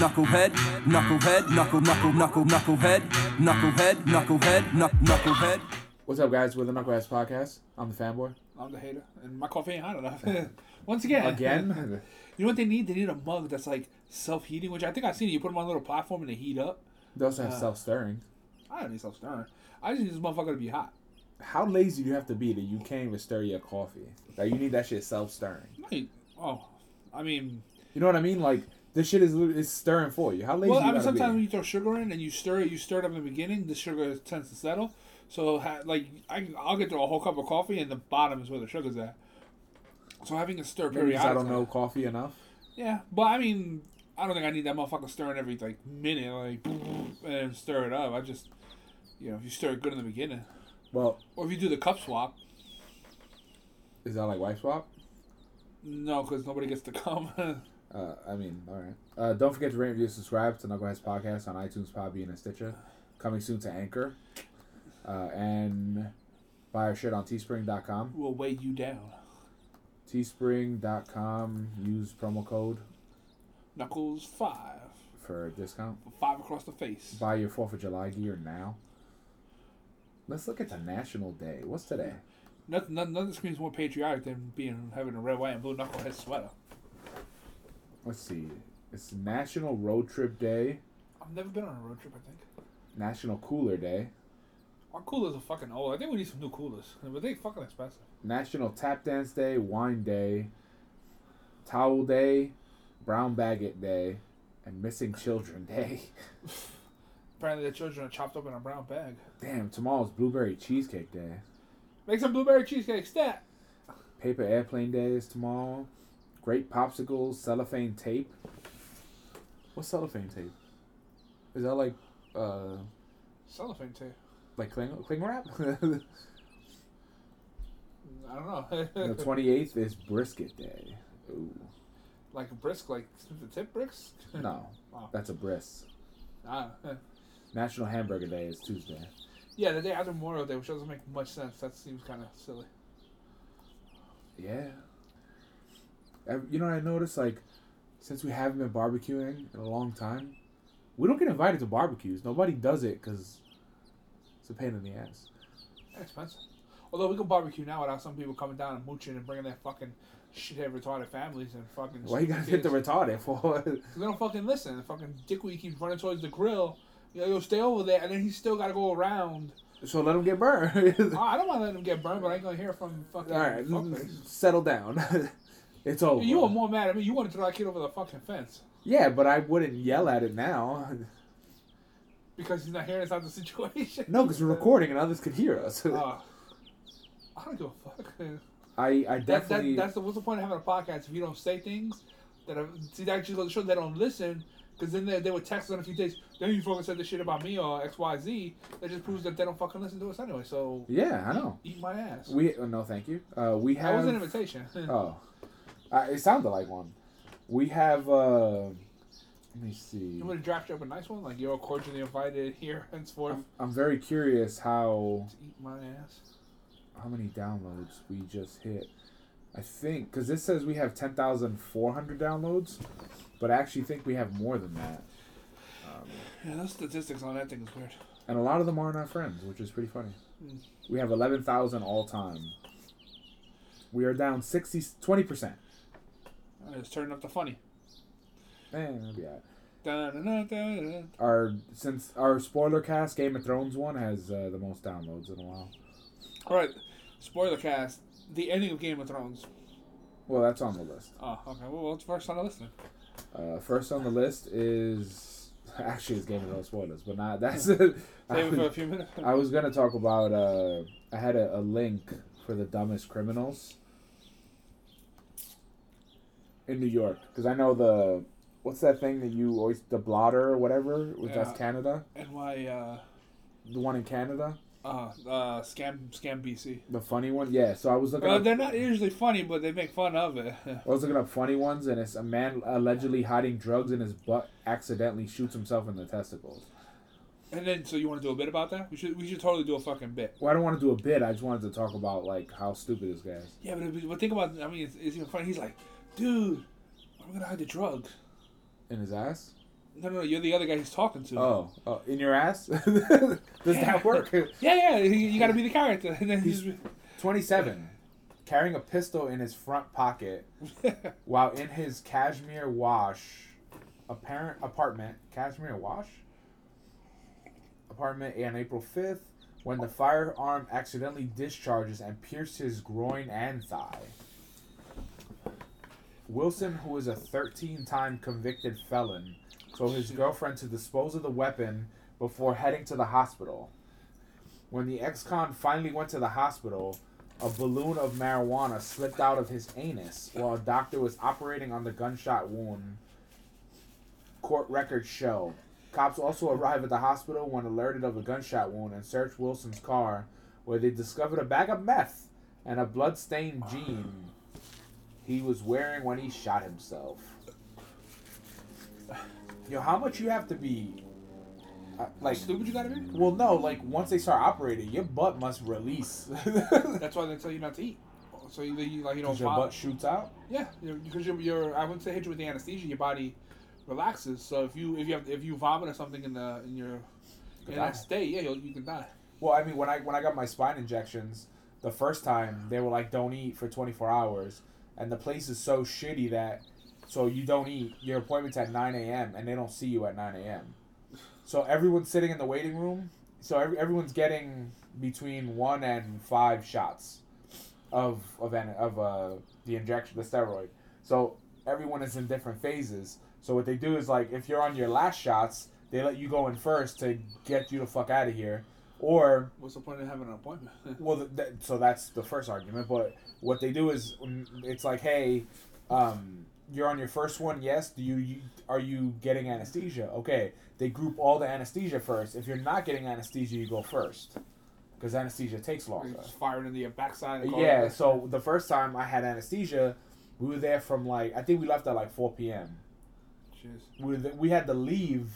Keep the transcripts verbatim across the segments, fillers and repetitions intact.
Knucklehead, knucklehead, knuckle, knuckle, knuckle, knucklehead, knucklehead, knucklehead, knuck, knucklehead. What's up, guys? We're the Knucklehead's Podcast. I'm the fanboy. I'm the hater. And my coffee ain't hot enough. Once again. Again? You know what they need? They need a mug that's like self-heating, which I think I've seen it. You put them on a little platform and they heat up. They also have uh, self-stirring. I don't need self-stirring. I just need this motherfucker to be hot. How lazy do you have to be that you can't even stir your coffee? Like, you need that shit self-stirring. Like, oh, I mean... You know what I mean? Like... This shit is is stirring for you. How lazy? Well, I mean, you sometimes be? When you throw sugar in and you stir it, you stir it up in the beginning. The sugar tends to settle. So, ha- like, I, I'll get through a whole cup of coffee, and the bottom is where the sugar's at. So having a stir periodically. I don't know coffee enough. Yeah, but I mean, I don't think I need that motherfucker stirring every like minute, like, and stir it up. I just, you know, if you stir it good in the beginning. Well. Or if you do the cup swap. Is that like wife swap? No, because nobody gets to come. Uh, I mean, all right. Uh, don't forget to rate, review, subscribe to Knucklehead's Podcast on iTunes, Podbean, and Stitcher. Coming soon to Anchor. Uh, and buy our shit on teespring dot com. We'll weigh you down. teespring dot com. Use promo code Knuckles five for a discount. Five across the face. Buy your fourth of July gear now. Let's look at the National Day. What's today? Nothing, nothing, nothing screams more patriotic than being having a red, white, and blue Knucklehead sweater. Let's see. It's National Road Trip Day. I've never been on a road trip, I think. National Cooler Day. Our coolers are fucking old. I think we need some new coolers. But they're fucking expensive. National Tap Dance Day, Wine Day, Towel Day, Brown Baguette Day, and Missing Children Day. Apparently the children are chopped up in a brown bag. Damn, tomorrow's Blueberry Cheesecake Day. Make some blueberry cheesecake, stat! Paper Airplane Day is tomorrow. Great popsicles, cellophane tape. What's cellophane tape? Is that like uh cellophane tape? Like cling cling wrap? I don't know. The twenty-eighth is brisket day. Ooh. Like a brisk, like the tip bricks? No. Oh. That's a brisk. Ah. National Hamburger Day is Tuesday. Yeah, the day after Memorial Day, which doesn't make much sense. That seems kind of silly. Yeah. You know what I noticed? Like, since we haven't been barbecuing in a long time, we don't get invited to barbecues. Nobody does it because it's a pain in the ass. That's expensive. Although we can barbecue now without some people coming down and mooching and bringing their fucking shithead retarded families and fucking. Why you gotta kids. Hit the retarded for? They don't fucking listen. The fucking dickweed keeps running towards the grill. You know, you'll stay over there, and then he's still gotta go around. So let him get burned. Oh, I don't want to let him get burned, but I ain't gonna hear from fucking. All right, fuckers. Settle down. It's over. You were more mad at me. You wanted to throw that kid over the fucking fence. Yeah, but I wouldn't yell at it now. Because he's not hearing us out of the situation. No, because we're recording and others could hear us. Uh, I don't give a fuck. I, I definitely... That, that, that's the, what's the point of having a podcast if you don't say things? That are, see, that just goes to show they don't listen. Because then they, they would text us in a few days. Then you fucking said this shit about me or X Y Z. That just proves that they don't fucking listen to us anyway. So... Yeah, I know. Eat, eat my ass. We No, thank you. Uh, we have... That was an invitation. Oh. Uh, it sounded like one. We have, uh, let me see. You want to draft you up a nice one? Like, you're all cordially invited here, henceforth. I'm, I'm very curious how... To eat my ass. How many downloads we just hit. I think, because this says we have ten thousand four hundred downloads, but I actually think we have more than that. Um, yeah, those statistics on that thing is weird. And a lot of them aren't our friends, which is pretty funny. Mm. We have eleven thousand all time. We are down sixty, twenty percent. I was turning up the funny. Man, that'd be all right. Da, da, da, da, da. Our, since our spoiler cast, Game of Thrones one, has uh, the most downloads in a while. All right. Spoiler cast, the ending of Game of Thrones. Well, that's on the list. Oh, okay. Well, what's first on the list then? Uh, first on the list is... Actually, it's Game of Thrones spoilers, but not... That's it. Save it for a few minutes. I was going to talk about... Uh, I had a, a link for the dumbest criminals. In New York, because I know the what's that thing that you always the blotter or whatever was yeah. That's Canada. And why uh, the one in Canada? Uh, uh scam scam B C. The funny one, yeah. So I was looking. Well, up, they're not usually funny, but they make fun of it. I was looking up funny ones, and it's a man allegedly hiding drugs in his butt accidentally shoots himself in the testicles. And then, so you want to do a bit about that? We should we should totally do a fucking bit. Well, I don't want to do a bit. I just wanted to talk about like how stupid this guy is. Yeah, but but think about. I mean, it's, it's even funny. He's like. Dude, I'm gonna hide the drug. In his ass? No, no, no, you're the other guy he's talking to. Oh, oh in your ass? Does yeah. that work? Yeah, yeah, you got to be the character. And then he's, he's twenty-seven, carrying a pistol in his front pocket while in his cashmere wash apparent apartment, cashmere wash? apartment on April fifth, when the firearm accidentally discharges and pierces his groin and thigh. Wilson, who is a thirteen-time convicted felon, told his girlfriend to dispose of the weapon before heading to the hospital. When the ex-con finally went to the hospital, a balloon of marijuana slipped out of his anus while a doctor was operating on the gunshot wound. Court records show. Cops also arrived at the hospital when alerted of a gunshot wound and searched Wilson's car, where they discovered a bag of meth and a blood-stained jean he was wearing when he shot himself. Yo, how much you have to be, uh, like, how stupid you gotta be? Well, no, like, once they start operating, your butt must release. That's why they tell you not to eat. So you, you like, you don't. Because your butt shoots out. Yeah, because you're, you're, you're. I wouldn't say hit you with the anesthesia. Your body relaxes. So if you, if you have, if you vomit or something in the, in your, in that state, yeah, you can die. Well, I mean, when I, when I got my spine injections, the first time they were like, don't eat for twenty-four hours. And the place is so shitty that, so you don't eat, your appointment's at nine a.m. and they don't see you at nine a.m. So everyone's sitting in the waiting room. So every, everyone's getting between one and five shots of of of uh, the injection, the steroid. So everyone is in different phases. So what they do is, like, if you're on your last shots, they let you go in first to get you the fuck out of here. Or what's the point of having an appointment? Well, th- th- so that's the first argument. But what they do is, it's like, hey, um, you're on your first one. Yes, do you, you are you getting anesthesia? Okay, they group all the anesthesia first. If you're not getting anesthesia, you go first, because anesthesia takes longer. You're just firing into your backside. And yeah. It. So the first time I had anesthesia, we were there from like I think we left at like four p.m. Jeez. We th- we had to leave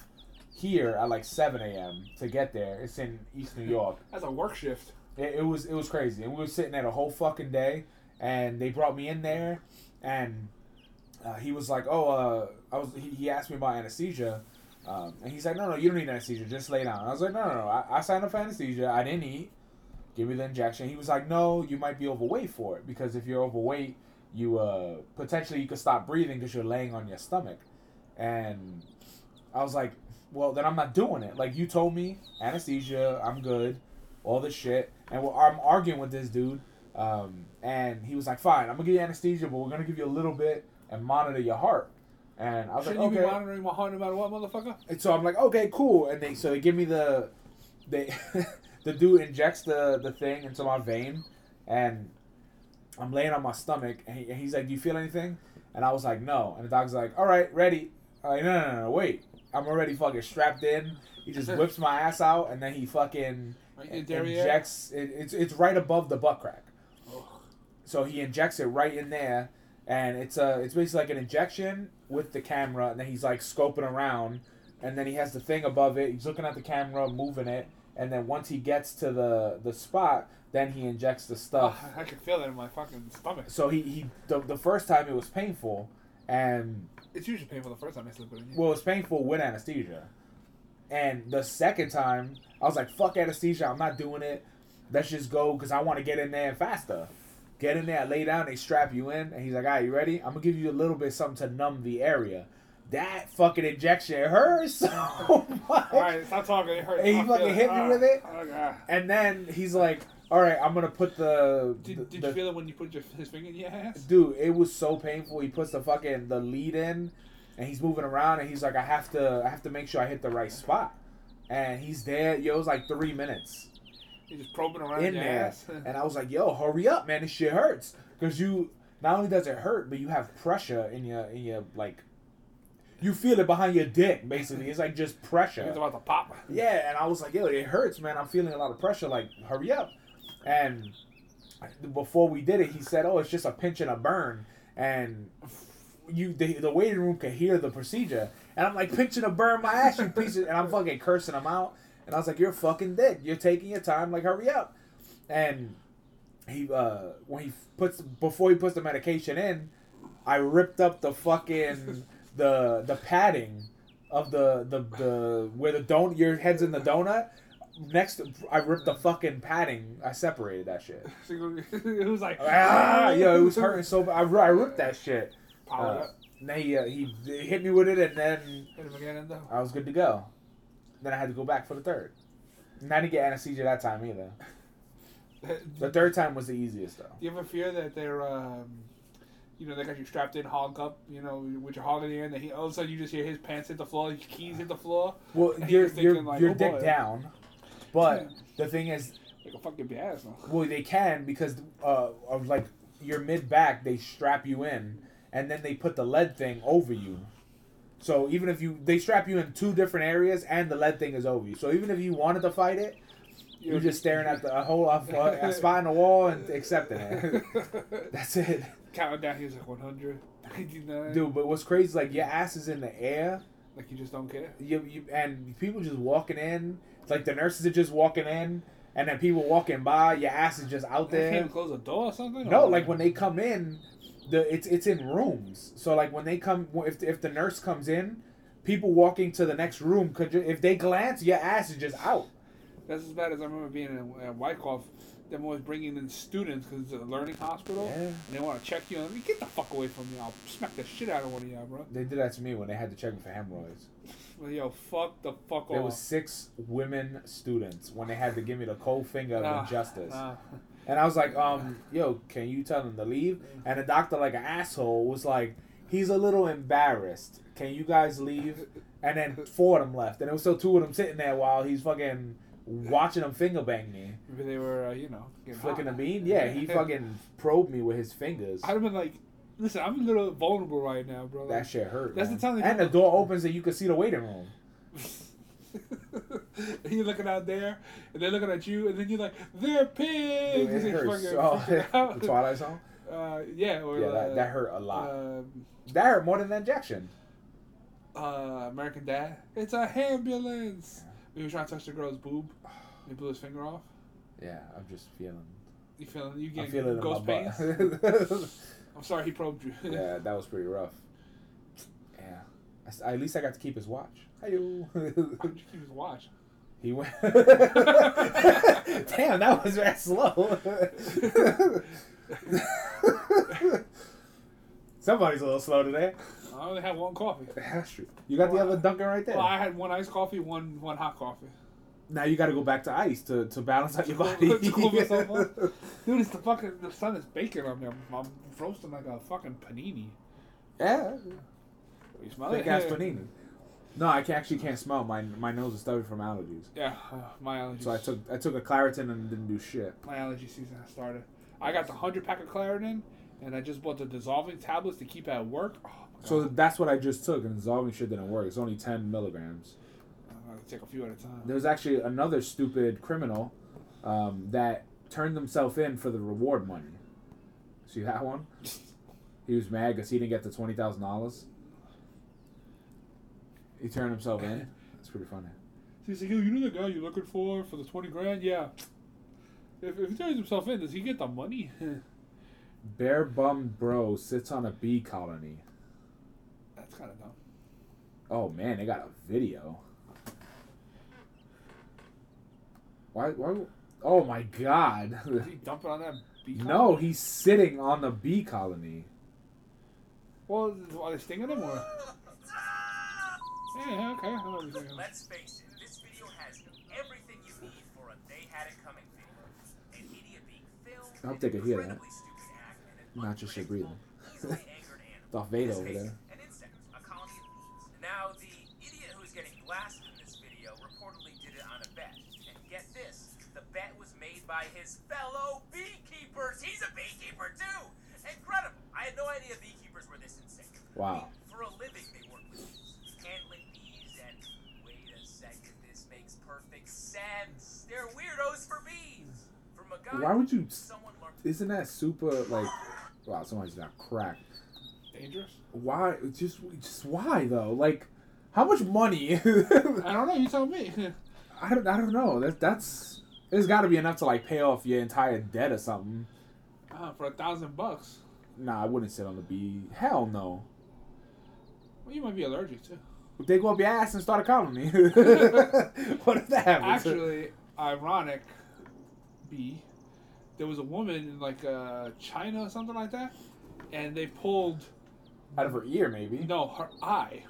here at like seven a.m. to get there. It's in East New York. That's a work shift. It, it was it was crazy. And we were sitting there a whole fucking day, and they brought me in there, and uh, he was like, oh, uh, I was. He, he asked me about anesthesia, um, and he's like, no, no, you don't need anesthesia. Just lay down. And I was like, no, no, no. I, I signed up for anesthesia. I didn't eat. Give me the injection. He was like, no, you might be overweight for it, because if you're overweight, you uh, potentially you could stop breathing because you're laying on your stomach. And I was like, well, then I'm not doing it. Like, you told me, anesthesia, I'm good, all this shit. And we're, I'm arguing with this dude. Um, and he was like, fine, I'm going to give you anesthesia, but we're going to give you a little bit and monitor your heart. And I was Shouldn't like, okay. Shouldn't you be monitoring my heart no matter what, motherfucker? And so I'm like, okay, cool. And they so they give me the, they the dude injects the, the thing into my vein. And I'm laying on my stomach. And, he, and he's like, do you feel anything? And I was like, no. And the doc's like, all right, ready. I'm like, no, no, no, no, wait. I'm already fucking strapped in. He just whips my ass out, and then he fucking right in injects. It, it's it's right above the butt crack. Oh. So he injects it right in there, and it's a it's basically like an injection with the camera, and then he's like scoping around, and then he has the thing above it. He's looking at the camera, moving it, and then once he gets to the, the spot, then he injects the stuff. Oh, I can feel that in my fucking stomach. So he, he the, the first time it was painful, and... It's usually painful the first time I slip it in. Well, it's painful with anesthesia. And the second time, I was like, fuck anesthesia, I'm not doing it. Let's just go, because I want to get in there faster. Get in there, I lay down, they strap you in. And he's like, all right, you ready? I'm going to give you a little bit something to numb the area. That fucking injection hurts so much. All right, stop talking, it hurts. And he I'm fucking hit me oh, with it. Oh, God. And then he's like... All right, I'm going to put the... Did, the, did the, you feel it when you put your, his finger in your ass? Dude, it was so painful. He puts the fucking the lead in, and he's moving around, and he's like, I have to I have to make sure I hit the right spot. And he's there. Yo, it was like three minutes. He's just probing around in your there. Ass. And I was like, yo, hurry up, man. This shit hurts. Because you... Not only does it hurt, but you have pressure in your, in your like... You feel it behind your dick, basically. It's like just pressure. It's about to pop. Yeah, and I was like, yo, it hurts, man. I'm feeling a lot of pressure. Like, hurry up. And before we did it, he said, oh, it's just a pinch and a burn. And you, the, the waiting room could hear the procedure. And I'm like, pinch and a burn, my ass, you piece of... And I'm fucking cursing him out. And I was like, you're fucking dick. You're taking your time. Like, hurry up. And he, uh, when he puts, before he puts the medication in, I ripped up the fucking, the the padding of the, the, the where the don- your head's in the donut. Next, I ripped the fucking padding. I separated that shit. It was like... Ah, yo, it was hurting so bad. I, I ripped that shit. Uh, and then he, uh, he hit me with it, and then I was good to go. Then I had to go back for the third. And I didn't get anesthesia that time either. The third time was the easiest, though. Do you ever fear that they're... Um... You know, they got you strapped in, hog up, you know, with your hog in the air, and he, all of a sudden you just hear his pants hit the floor, his keys hit the floor. Well, you're, you're, like, you're oh, dick boy. down, but the thing is... They can fuck your ass now. Well, they can, because uh, of, like, your mid-back, they strap you in, and then they put the lead thing over you. So even if you... They strap you in two different areas, and the lead thing is over you. So even if you wanted to fight it, you're, you're just staring at the a hole, a, a spot in the wall, and accepting it. That's it. Counting down, he was like one hundred, ninety-nine. Dude, but what's crazy is like your ass is in the air. Like you just don't care. You, you and people just walking in. It's like the nurses are just walking in, and then people walking by. Your ass is just out there. They can't close the door or something. No, or like when they come in, the it's it's in rooms. So like when they come, if if the nurse comes in, people walking to the next room could ju- if they glance, your ass is just out. That's as bad as I remember being at Wyckoff. Them always bringing in students because it's a learning hospital, yeah. And they want to check you. I mean, get the fuck away from me! I'll smack the shit out of one of y'all, bro. They did that to me when they had to check me for hemorrhoids. Well, yo, fuck the fuck there off. There was six women students when they had to give me the cold finger nah, of injustice, nah. And I was like, um, yo, can you tell them to leave? And the doctor, like an asshole, was like, he's a little embarrassed. Can you guys leave? And then four of them left, and it was still two of them sitting there while he's fucking. Watching him finger bang me. Maybe they were, uh, you know, flicking hot. A bean. Yeah, he fucking probed me with his fingers. I'd have been like, listen, I'm a little vulnerable right now, bro. Like, that shit hurt. That's man. The time. And the door opens and you can see the waiting room. And you're looking out there, and they're looking at you, and then you're like, they're pigs. Dude, it hurts. So, out. The Twilight Zone. Uh, yeah. Or, yeah, that, uh, that hurt a lot. Uh, that hurt more than the injection. Uh, American Dad. It's a ambulance. Yeah. He was trying to touch the girl's boob. He blew his finger off. Yeah, I'm just feeling. You feeling? You getting feeling ghost pains? I'm sorry, he probed you. Yeah, that was pretty rough. Yeah, I, at least I got to keep his watch. Hey-o. How did you keep his watch? He went. Damn, that was that slow. Somebody's a little slow today. I only had one coffee. That's true. You got well, the other Dunkin' right there. Well, I had one iced coffee, one one hot coffee. Now you got to go back to ice to, to balance out your body. To cool myself up. Dude, it's the fucking the sun is baking on me. I'm, I'm roasting like a fucking panini. Yeah. You smell it? Big ass panini. No, I can, actually can't smell. My my nose is stuffy from allergies. Yeah, uh, my allergies. So I took I took a Claritin and didn't do shit. My allergy season started. I got the hundred pack of Claritin, and I just bought the dissolving tablets to keep at work. Oh, so that's what I just took, and dissolving shit didn't work. It's only ten milligrams. I gotta take a few at a time. There's actually another stupid criminal um, that turned himself in for the reward money. See that one? He was mad because he didn't get the twenty thousand dollars. He turned himself in. That's pretty funny. So he's like, "Yo, you know the guy you're looking for for the twenty grand? Yeah. If, if he turns himself in, does he get the money?" Bare bum bro sits on a bee colony. That's kind of dumb. Oh man, they got a video. Why? Why? Oh my god! Did he dump it on that bee colony? No, he's sitting on the bee colony. Well, are they stinging him or? Yeah, okay. Let's face it. This video has everything you need for a "They Had It Coming" video. An idiot being filmed. I hope they could hear that. Not just your breathing. Darth Vader over there. Now, the idiot who's getting blasted in this video reportedly did it on a bet. And get this, the bet was made by his fellow beekeepers. He's a beekeeper, too. Incredible. I had no idea beekeepers were this insane. Wow. I mean, for a living, they work with bees, handling bees, and wait a second, this makes perfect sense. They're weirdos for bees. From a guy, why would you... Someone learned... Isn't that super, like... Wow, somebody's got cracked. Dangerous? Why? Just, just why though? Like, how much money? I don't know. You tell me. I don't. I don't know. That that's. There's got to be enough to like pay off your entire debt or something. Uh, for a thousand bucks. Nah, I wouldn't sit on the bee. Hell no. Well, you might be allergic too. They go up your ass and start a colony. What if that happens? Actually, ironic B, there was a woman in like uh, China or something like that, and they pulled... Out of her ear, maybe. No, her eye.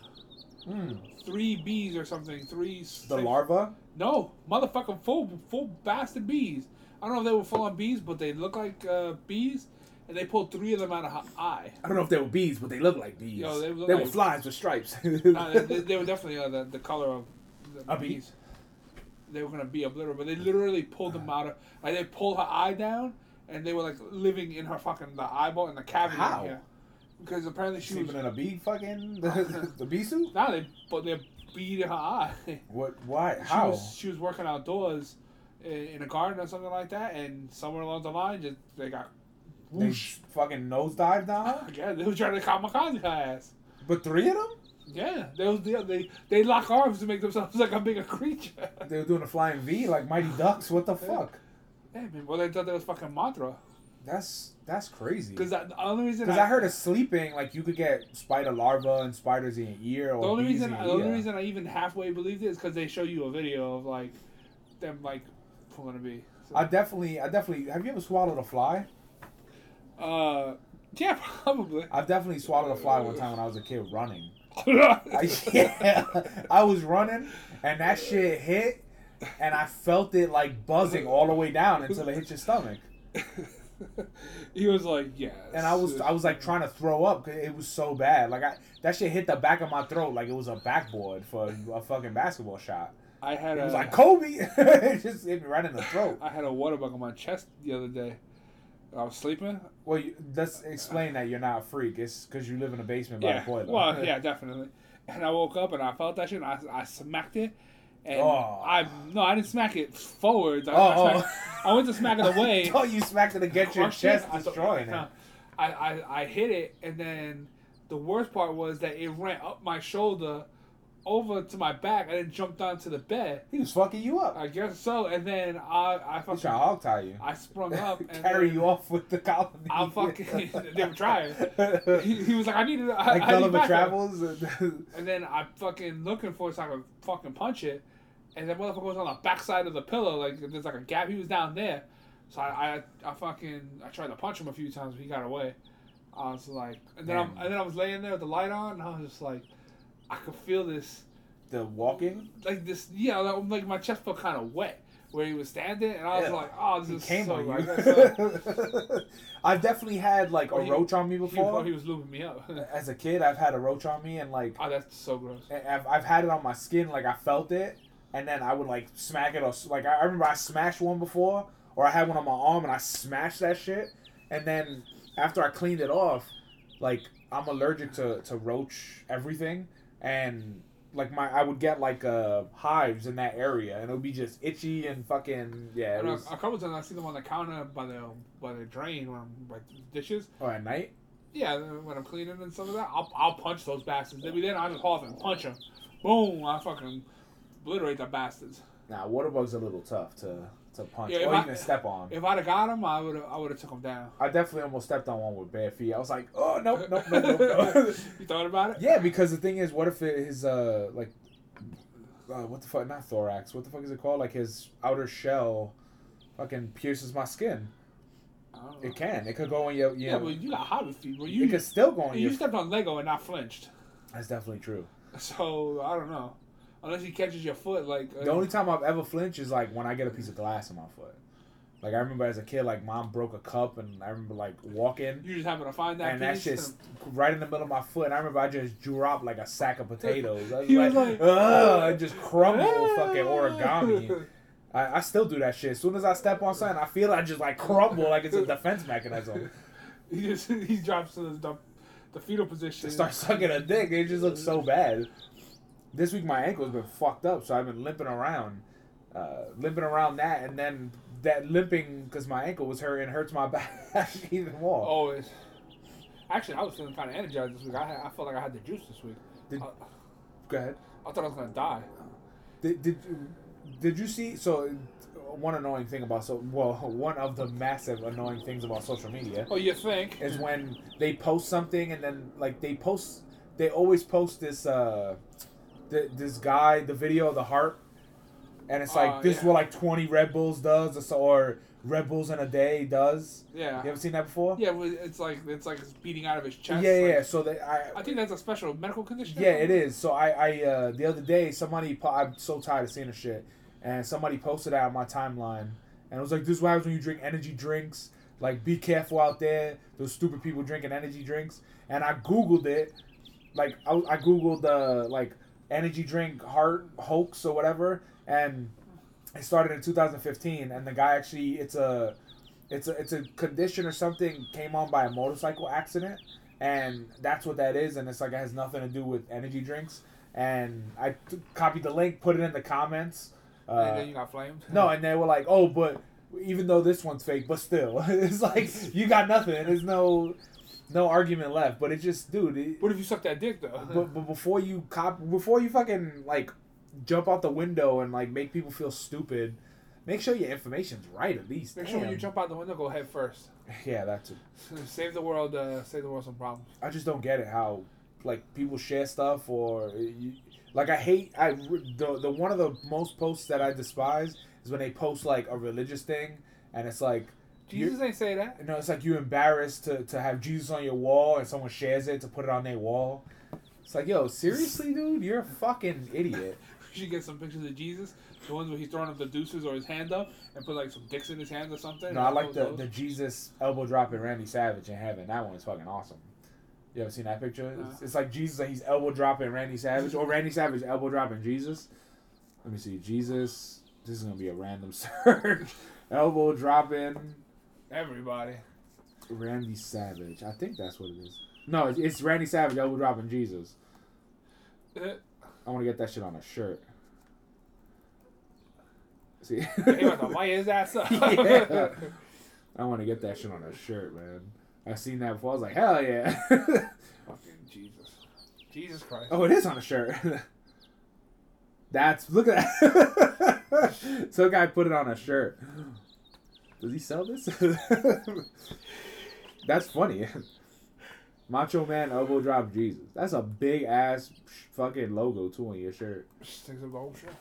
Mm. Three bees or something. Three... The six, larva? No. Motherfucking full, full bastard bees. I don't know if they were full on bees, but they look like uh, bees. And they pulled three of them out of her eye. I don't know if they were bees, but they look like bees. Yo, they look they like, were flies with stripes. Nah, they, they were definitely uh, the, the color of the a bees. Bee? They were going to be obliterated, but they literally pulled them out of... Like, they pulled her eye down, and they were, like, living in her fucking... The eyeball in the cavity. How? Right here. Because apparently she Sleeping was... Sleeping in a bee fucking... The, the bee suit? Nah, they, but they beat her eye. What? Why? How? She was, she was working outdoors in, in a garden or something like that, and somewhere along the line, just they got... They whoosh. Fucking nosedived down? Yeah, they were trying to kamikaze her ass. But three of them? Yeah. They was the, they they lock arms to make themselves like a bigger creature. They were doing a flying V like Mighty Ducks. What the fuck? Yeah, yeah man. Well, they thought that was fucking Mothra. That's that's crazy. Because the only reason... Because I, I heard of sleeping, like you could get spider larvae and spiders in your ear or the only reason The ear. only reason I even halfway believed it is because they show you a video of like them like pulling a bee. So. I definitely... I definitely... Have you ever swallowed a fly? Uh, yeah, probably. I've definitely swallowed a fly one time when I was a kid running. I, yeah, I was running, and that shit hit, and I felt it like buzzing all the way down until it hit your stomach. He was like, yeah. And I was, I was like trying to throw up because it was so bad. Like I, that shit hit the back of my throat like it was a backboard for a fucking basketball shot. I had. It a, was like Kobe. It just hit me right in the throat. I had a water bug on my chest the other day. I was sleeping? Well, you, let's explain that you're not a freak. It's because you live in a basement by yeah. a boiler. Well, yeah, definitely. And I woke up and I felt that shit and I, I smacked it. And oh. I No, I didn't smack it forwards. I, oh, I, smacked, oh. I went to smack it away. Oh, you smacked it against your chest, it, destroying I, it. I, I, I hit it, and then the worst part was that it ran up my shoulder over to my back and then jumped onto the bed. He was fucking you up. I guess so. And then I, I fucking... He's trying to hog tie you. I sprung up and... Carry you off with the colony. I fucking... They were trying. He, he was like, I needed... I, like I Gulliver Travels? And then I fucking looking for it so I could fucking punch it. And that motherfucker was on the backside of the pillow. Like, there's like a gap. He was down there. So I, I, I fucking... I tried to punch him a few times, but he got away. I was like... And then, I'm, and then I was laying there with the light on, and I was just like... I could feel this... The walking? Like this... Yeah, like, like my chest felt kind of wet where he was standing. And I was yeah. like, oh, this he is came so... Like, so I've definitely had, like, a he, roach on me before. He, he was looping me up. As a kid, I've had a roach on me and, like... Oh, that's so gross. I've, I've had it on my skin. Like, I felt it. And then I would, like, smack it. Or Like, I remember I smashed one before. Or I had one on my arm and I smashed that shit. And then after I cleaned it off, like, I'm allergic to, to roach everything. And, like, my I would get, like, uh, hives in that area. And it would be just itchy and fucking, yeah. It was... A couple times I see them on the counter by the by the drain when I'm, like, dishes. Oh, at night? Yeah, when I'm cleaning and stuff like that. I'll, I'll punch those bastards. Then I'll just haul off and punch them. Boom, I fucking obliterate the bastards. Nah, water bugs are a little tough to... to punch yeah, or I, even step on. If I'd have got him, I would have I would have took him down. I definitely almost stepped on one with bare feet. I was like, oh, no, no, no, no, no. You thought about it? Yeah, because the thing is, what if it, his, uh, like, uh, what the fuck, not thorax, what the fuck is it called? Like, his outer shell fucking pierces my skin. I don't know. It can. It could go on your... your yeah, but you got hobbit feet. Well, you, it could still go on you your... You stepped on Lego and not flinched. That's definitely true. So, I don't know. Unless he catches your foot, like... Uh, the only time I've ever flinched is, like, when I get a piece of glass in my foot. Like, I remember as a kid, like, Mom broke a cup, and I remember, like, walking. You just happened to find that and piece? And that shit's right in the middle of my foot. And I remember I just dropped, like, a sack of potatoes. I was he like, was like... Ugh! I just crumbled fucking origami. I, I still do that shit. As soon as I step on something, I feel I just, like, crumble like it's a defense mechanism. He just... He drops to the, the, the fetal position. They start sucking a dick. It just looks so bad. This week my ankle's been fucked up, so I've been limping around, uh, limping around that, and then that limping because my ankle was hurting hurts my back even more. Oh, it's... actually I was feeling kind of energized this week. I had, I felt like I had the juice this week. Did, I, go ahead. I thought I was gonna die. Did did did you see? So one annoying thing about so well, one of the massive annoying things about social media. Oh, you think is when they post something and then like they post, they always post this. Uh, th- this guy, the video of the heart, and it's like, uh, this yeah. is what like twenty Red Bulls does, or Red Bulls in a day does. Yeah. You ever seen that before? Yeah, it's like it's like it's beating out of his chest. Yeah, like, yeah. So that I I think that's a special medical condition. Yeah, it is. So I I uh, the other day somebody po- I'm so tired of seeing this shit, and somebody posted that on my timeline, and it was like, this is what happens when you drink energy drinks. Like, be careful out there. Those stupid people drinking energy drinks. And I Googled it. Like, I, I Googled, uh, like, energy drink heart hoax or whatever. And it started in two thousand fifteen. And the guy actually, it's a, it's a, it's a condition or something came on by a motorcycle accident. And that's what that is. And it's like, it has nothing to do with energy drinks. And I t- copied the link, put it in the comments. Uh, and then you got flamed? No, and they were like, oh, but... even though this one's fake, but still, it's like you got nothing. There's no, no argument left. But it's just, dude. It, what if you suck that dick though? But, but before you cop, before you fucking like jump out the window and like make people feel stupid, make sure your information's right at least. Make Damn. sure when you jump out the window, go head first. Yeah, that too. Save the world. Uh, save the world some problems. I just don't get it how like people share stuff or you, like I hate I the the one of the most posts that I despise. Is when they post like a religious thing, and it's like Jesus ain't say that. You no, know, it's like you're embarrassed to, to have Jesus on your wall, and someone shares it to put it on their wall. It's like, yo, seriously, dude, you're a fucking idiot. You should get some pictures of Jesus, the ones where he's throwing up the deuces or his hand up, and put like some dicks in his hands or something. No, I like the, the Jesus elbow dropping Randy Savage in heaven. That one is fucking awesome. You ever seen that picture? Uh, it's, it's like Jesus, like he's elbow dropping Randy Savage, or Randy Savage elbow dropping Jesus. Let me see, Jesus. This is going to be a random search. Elbow dropping. Everybody. Randy Savage. I think that's what it is. No, it's, it's Randy Savage, elbow dropping Jesus. Uh, I want to get that shit on a shirt. See? He wants to light his ass up. Yeah. I want to get that shit on a shirt, man. I've seen that before. I was like, hell yeah. Fucking Jesus. Jesus Christ. Oh, it is on a shirt. That's, look at that. Some guy put it on a shirt. Does he sell this? That's funny. Macho Man elbow drop Jesus. That's a big ass fucking logo too on your shirt. Sticks up the whole shirt.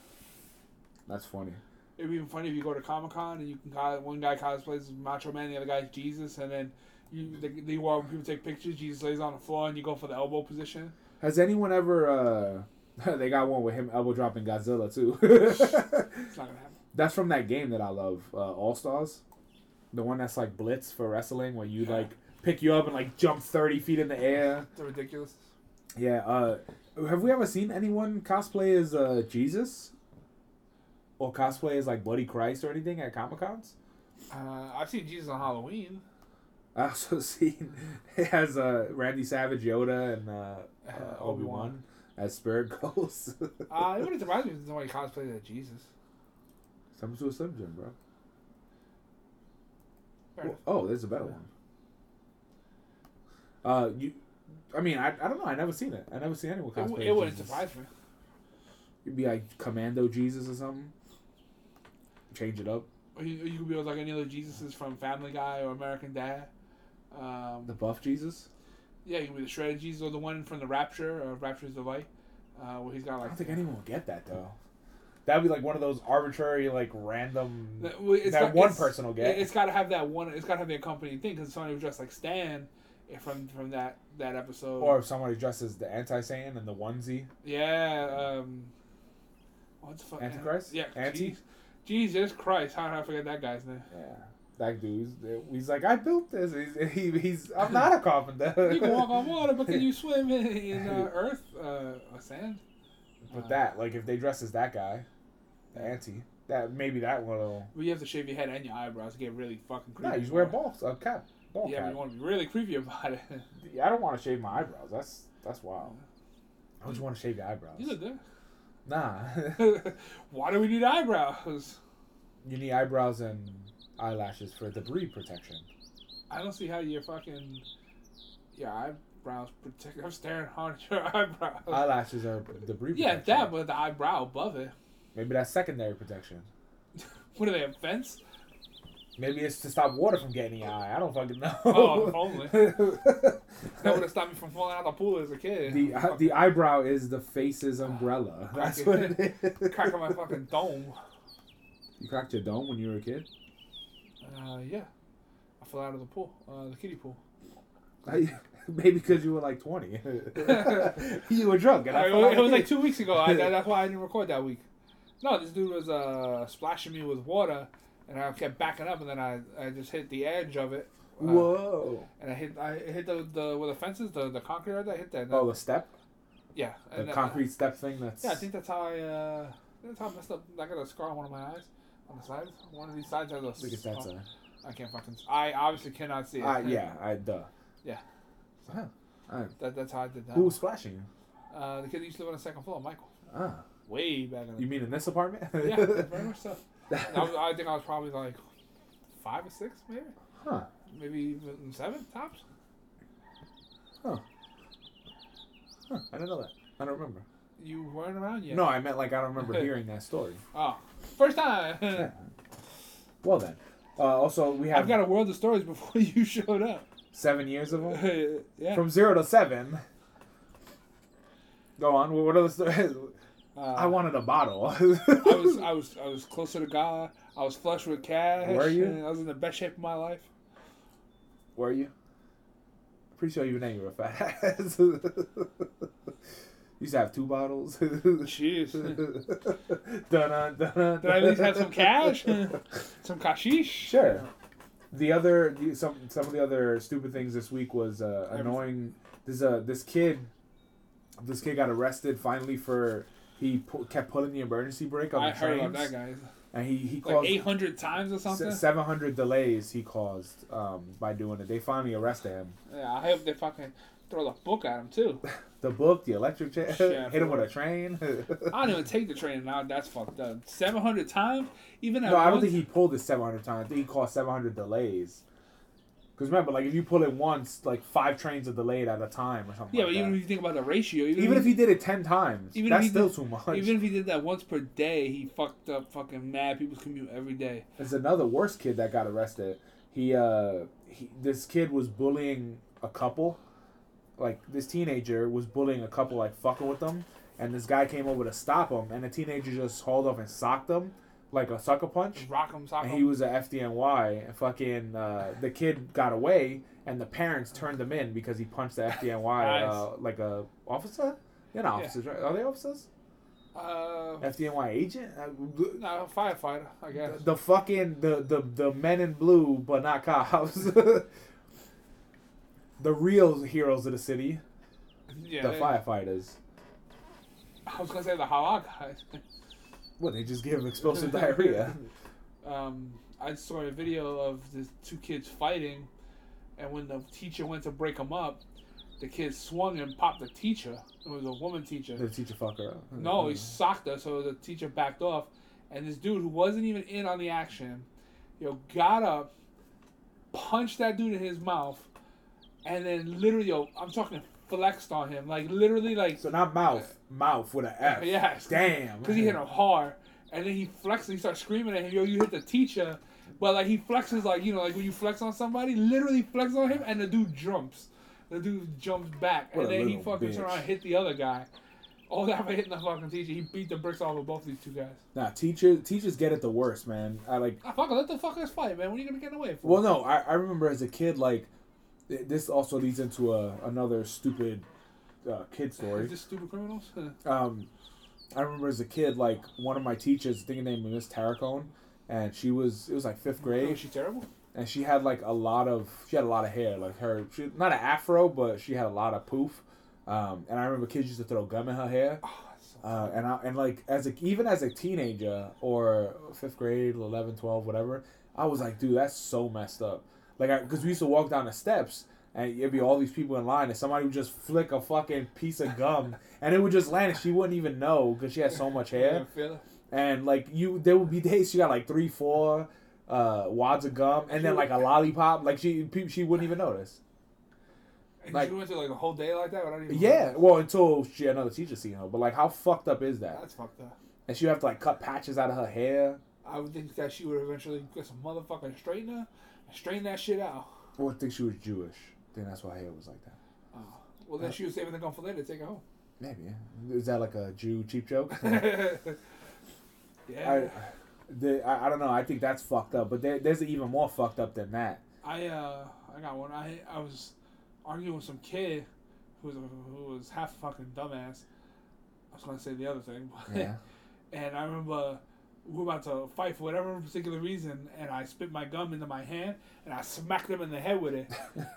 That's funny. It'd be even funny if you go to Comic Con and you can call one guy cosplays Macho Man, the other guy's Jesus, and then you they, they walk people take pictures. Jesus lays on the floor and you go for the elbow position. Has anyone ever? uh... They got one with him elbow dropping Godzilla too. It's not gonna happen. That's from that game that I love, uh, All Stars, the one that's like Blitz for wrestling, where you yeah. like pick you up and like jump thirty feet in the air. It's ridiculous. Yeah. Uh, have we ever seen anyone cosplay as uh, Jesus, or cosplay as like Bloody Christ or anything at Comic Cons? Uh, I've seen Jesus on Halloween. I also seen it has uh, Randy Savage, Yoda, and uh, uh, Obi-Wan. As spirit goes. uh, it would surprise me if somebody cosplayed as Jesus. Some to a slim gym, bro. Well, oh, there's a better yeah. one. Uh, you, I mean, I I don't know. I never seen it. I never seen anyone cosplay. It, it as wouldn't Jesus. surprise me. You'd be like Commando Jesus or something. Change it up. Or you, you could be like any other Jesuses from Family Guy or American Dad. Um, the buff Jesus. Yeah, you can be the shredded Jesus or the one from the Rapture, or Rapture's the Light, uh, where he's got like. I don't think anyone will get that though. That'd be like one of those arbitrary, like random. It's that got, one person will get. It's got to have that one. It's got to have the accompanying thing because somebody was dressed like Stan, from from that, that episode. Or if somebody dresses the anti-Satan and the onesie. Yeah. Um, what the fuck? Antichrist. Yeah. Anti. Jesus Christ! How did I forget that guy's name? Yeah. That dude, he's like, I built this. He's, he, he's I'm not a carpenter. You can walk on water, but can you swim in, in uh, earth uh, or sand? But uh, that, like, if they dress as that guy, the auntie, that maybe that one will. Well, you have to shave your head and your eyebrows to get really fucking creepy. No, you wear balls, a cap, ball yeah, cap. Yeah, you want to be really creepy about it. I don't want to shave my eyebrows. That's that's wild. I don't you want to shave your eyebrows? You look good. Nah. Why do we need eyebrows? You need eyebrows and. Eyelashes for debris protection. I don't see how your fucking your eyebrows protect. I'm staring hard at your eyebrows. Eyelashes are debris yeah, protection. Yeah, that, but the eyebrow above it. Maybe that's secondary protection. What are they, a fence? Maybe it's to stop water from getting in your eye. I don't fucking know. Oh, only. That would have stopped me from falling out of the pool as a kid. The uh, the eyebrow is the face's umbrella. Uh, That's what it is. Cracking my fucking dome. You cracked your dome when you were a kid? Uh, yeah. I fell out of the pool. Uh, the kiddie pool. I, maybe because you were like twenty. You were drunk. And I, I it was, it was like two weeks ago. I, that's why I didn't record that week. No, this dude was uh, splashing me with water, and I kept backing up, and then I, I just hit the edge of it. Uh, Whoa! And I hit I hit the the with the fences, the the concrete. I hit that. Oh, the step. Yeah. The concrete I, step thing. That's. Yeah, I think that's how I. Uh, that's how I messed up. I got a scar on one of my eyes, on the sides. One of these sides has a. Look at that side. I can't fucking. I obviously cannot see it. Uh, yeah, I duh. Yeah. So, huh. Right. That, that's how I did that. Who was splashing you? Uh, the kid that used to live on the second floor, Michael. Ah. Way back in the. You mean in this apartment? Yeah, very much so. I, was, I think I was probably like five or six, maybe. Huh. Maybe even seven tops. Huh. Huh. I don't know that. I don't remember. You weren't around yet. No, I meant like I don't remember hearing that story. Oh, first time. Yeah. Well then. Uh, also, we have. I've got a world of stories before you showed up. Seven years of them. Yeah. From zero to seven. Go on. What are the stories? Uh, I wanted a bottle. I was I was I was closer to God. I was flush with cash. Were you? I was in the best shape of my life. Were you? Pretty sure you know you were fat ass. You used to have two bottles. Jeez. Dun dun. Did I at least have some cash? Some kashish? Sure. The other some some of the other stupid things this week was uh, annoying. This uh this kid, this kid got arrested finally for. He pu- kept pulling the emergency brake on the I trains. I heard about that guy. And he, he caused... Like eight hundred times or something? seven hundred delays he caused um, by doing it. They finally arrested him. Yeah, I hope they fucking throw the book at him, too. The book, the electric chair, yeah, hit him with a train. I don't even take the train now. That's fucked up. seven hundred times? Even at No, once? I don't think he pulled it seven hundred times. I think he caused seven hundred delays. Because remember, like, if you pull it once, like, five trains are delayed at a time or something. Yeah, like but even that. If you think about the ratio... Even, even if, if he did it ten times, even that's if he still did, too much. Even if he did that once per day, he fucked up fucking mad people's commute every day. There's another worse kid that got arrested. He, uh... He, this kid was bullying a couple. Like, this teenager was bullying a couple, like, fucking with them. And this guy came over to stop him. And the teenager just hauled up and socked him. Like a sucker punch. Rock him, sock him. And he was a F D N Y. And fucking, uh, the kid got away, and the parents turned him in because he punched the F D N Y, nice. uh, like a officer? They're not officers, yeah. Right? Are they officers? Uh, F D N Y agent? No, firefighter, I guess. The, the fucking, the, the, the men in blue, but not cops. The real heroes of the city. Yeah. The they, firefighters. I was going to say the Halal guys. Well, they just give explosive diarrhea. Um, I saw a video of the two kids fighting, and when the teacher went to break them up, the kid swung and popped the teacher. It was a woman teacher. The teacher fucked her up. No, he socked her, so the teacher backed off. And this dude who wasn't even in on the action, you know, got up, punched that dude in his mouth, and then literally, yo, I'm talking. Flexed on him, like literally, like so not mouth, uh, mouth with an F. Yeah, damn. Because he hit him hard, and then he flexes. He starts screaming at him, "Yo, you hit the teacher!" But like he flexes, like you know, like when you flex on somebody, literally flex on him, and the dude jumps. The dude jumps back, what and then he fucking bitch. Turns around and hit the other guy. All that by hitting the fucking teacher, he beat the bricks off of both these two guys. Nah, teachers, teachers get it the worst, man. I like. Ah, fuck it, let the fuckers fight, man. What are you gonna get away from? Well, no, I, I remember as a kid, like. This also leads into a, another stupid uh, kid story. Is this stupid criminals? um, I remember as a kid, like, one of my teachers, I think her name was Miss Tarracone, and she was, it was like fifth grade. Was she terrible? And she had, like, a lot of, she had a lot of hair. Like, her, she, not an afro, but she had a lot of poof. Um, and I remember kids used to throw gum in her hair. Oh, that's so uh, and, I, and, like, as a, even as a teenager, or fifth grade, eleven, twelve, whatever, I was like, dude, that's so messed up. Like, because we used to walk down the steps, and it'd be all these people in line, and somebody would just flick a fucking piece of gum, and it would just land, and she wouldn't even know, because she had so much hair. And, like, you, there would be days she got, like, three, four uh, wads of gum, and then, like, a lollipop. Like, she she wouldn't even notice. And like, she went through, like, a whole day like that? Without even yeah, noticing. Well, until she had another teacher seen her. But, like, how fucked up is that? That's fucked up. And she would have to, like, cut patches out of her hair. I would think that she would eventually get some motherfucking straightener and straighten that shit out. I would think she was Jewish. Then that's why her hair was like that. Oh. Well, then uh, she was saving the gun for later to take it home. Maybe. Yeah. Is that like a Jew cheap joke? Yeah. I, they, I, I don't know. I think that's fucked up. But there, there's even more fucked up than that. I uh I got one. I I was arguing with some kid who was, who was half a fucking dumbass. I was going to say the other thing. But yeah. And I remember we were about to fight for whatever particular reason, and I spit my gum into my hand, and I smacked him in the head with it.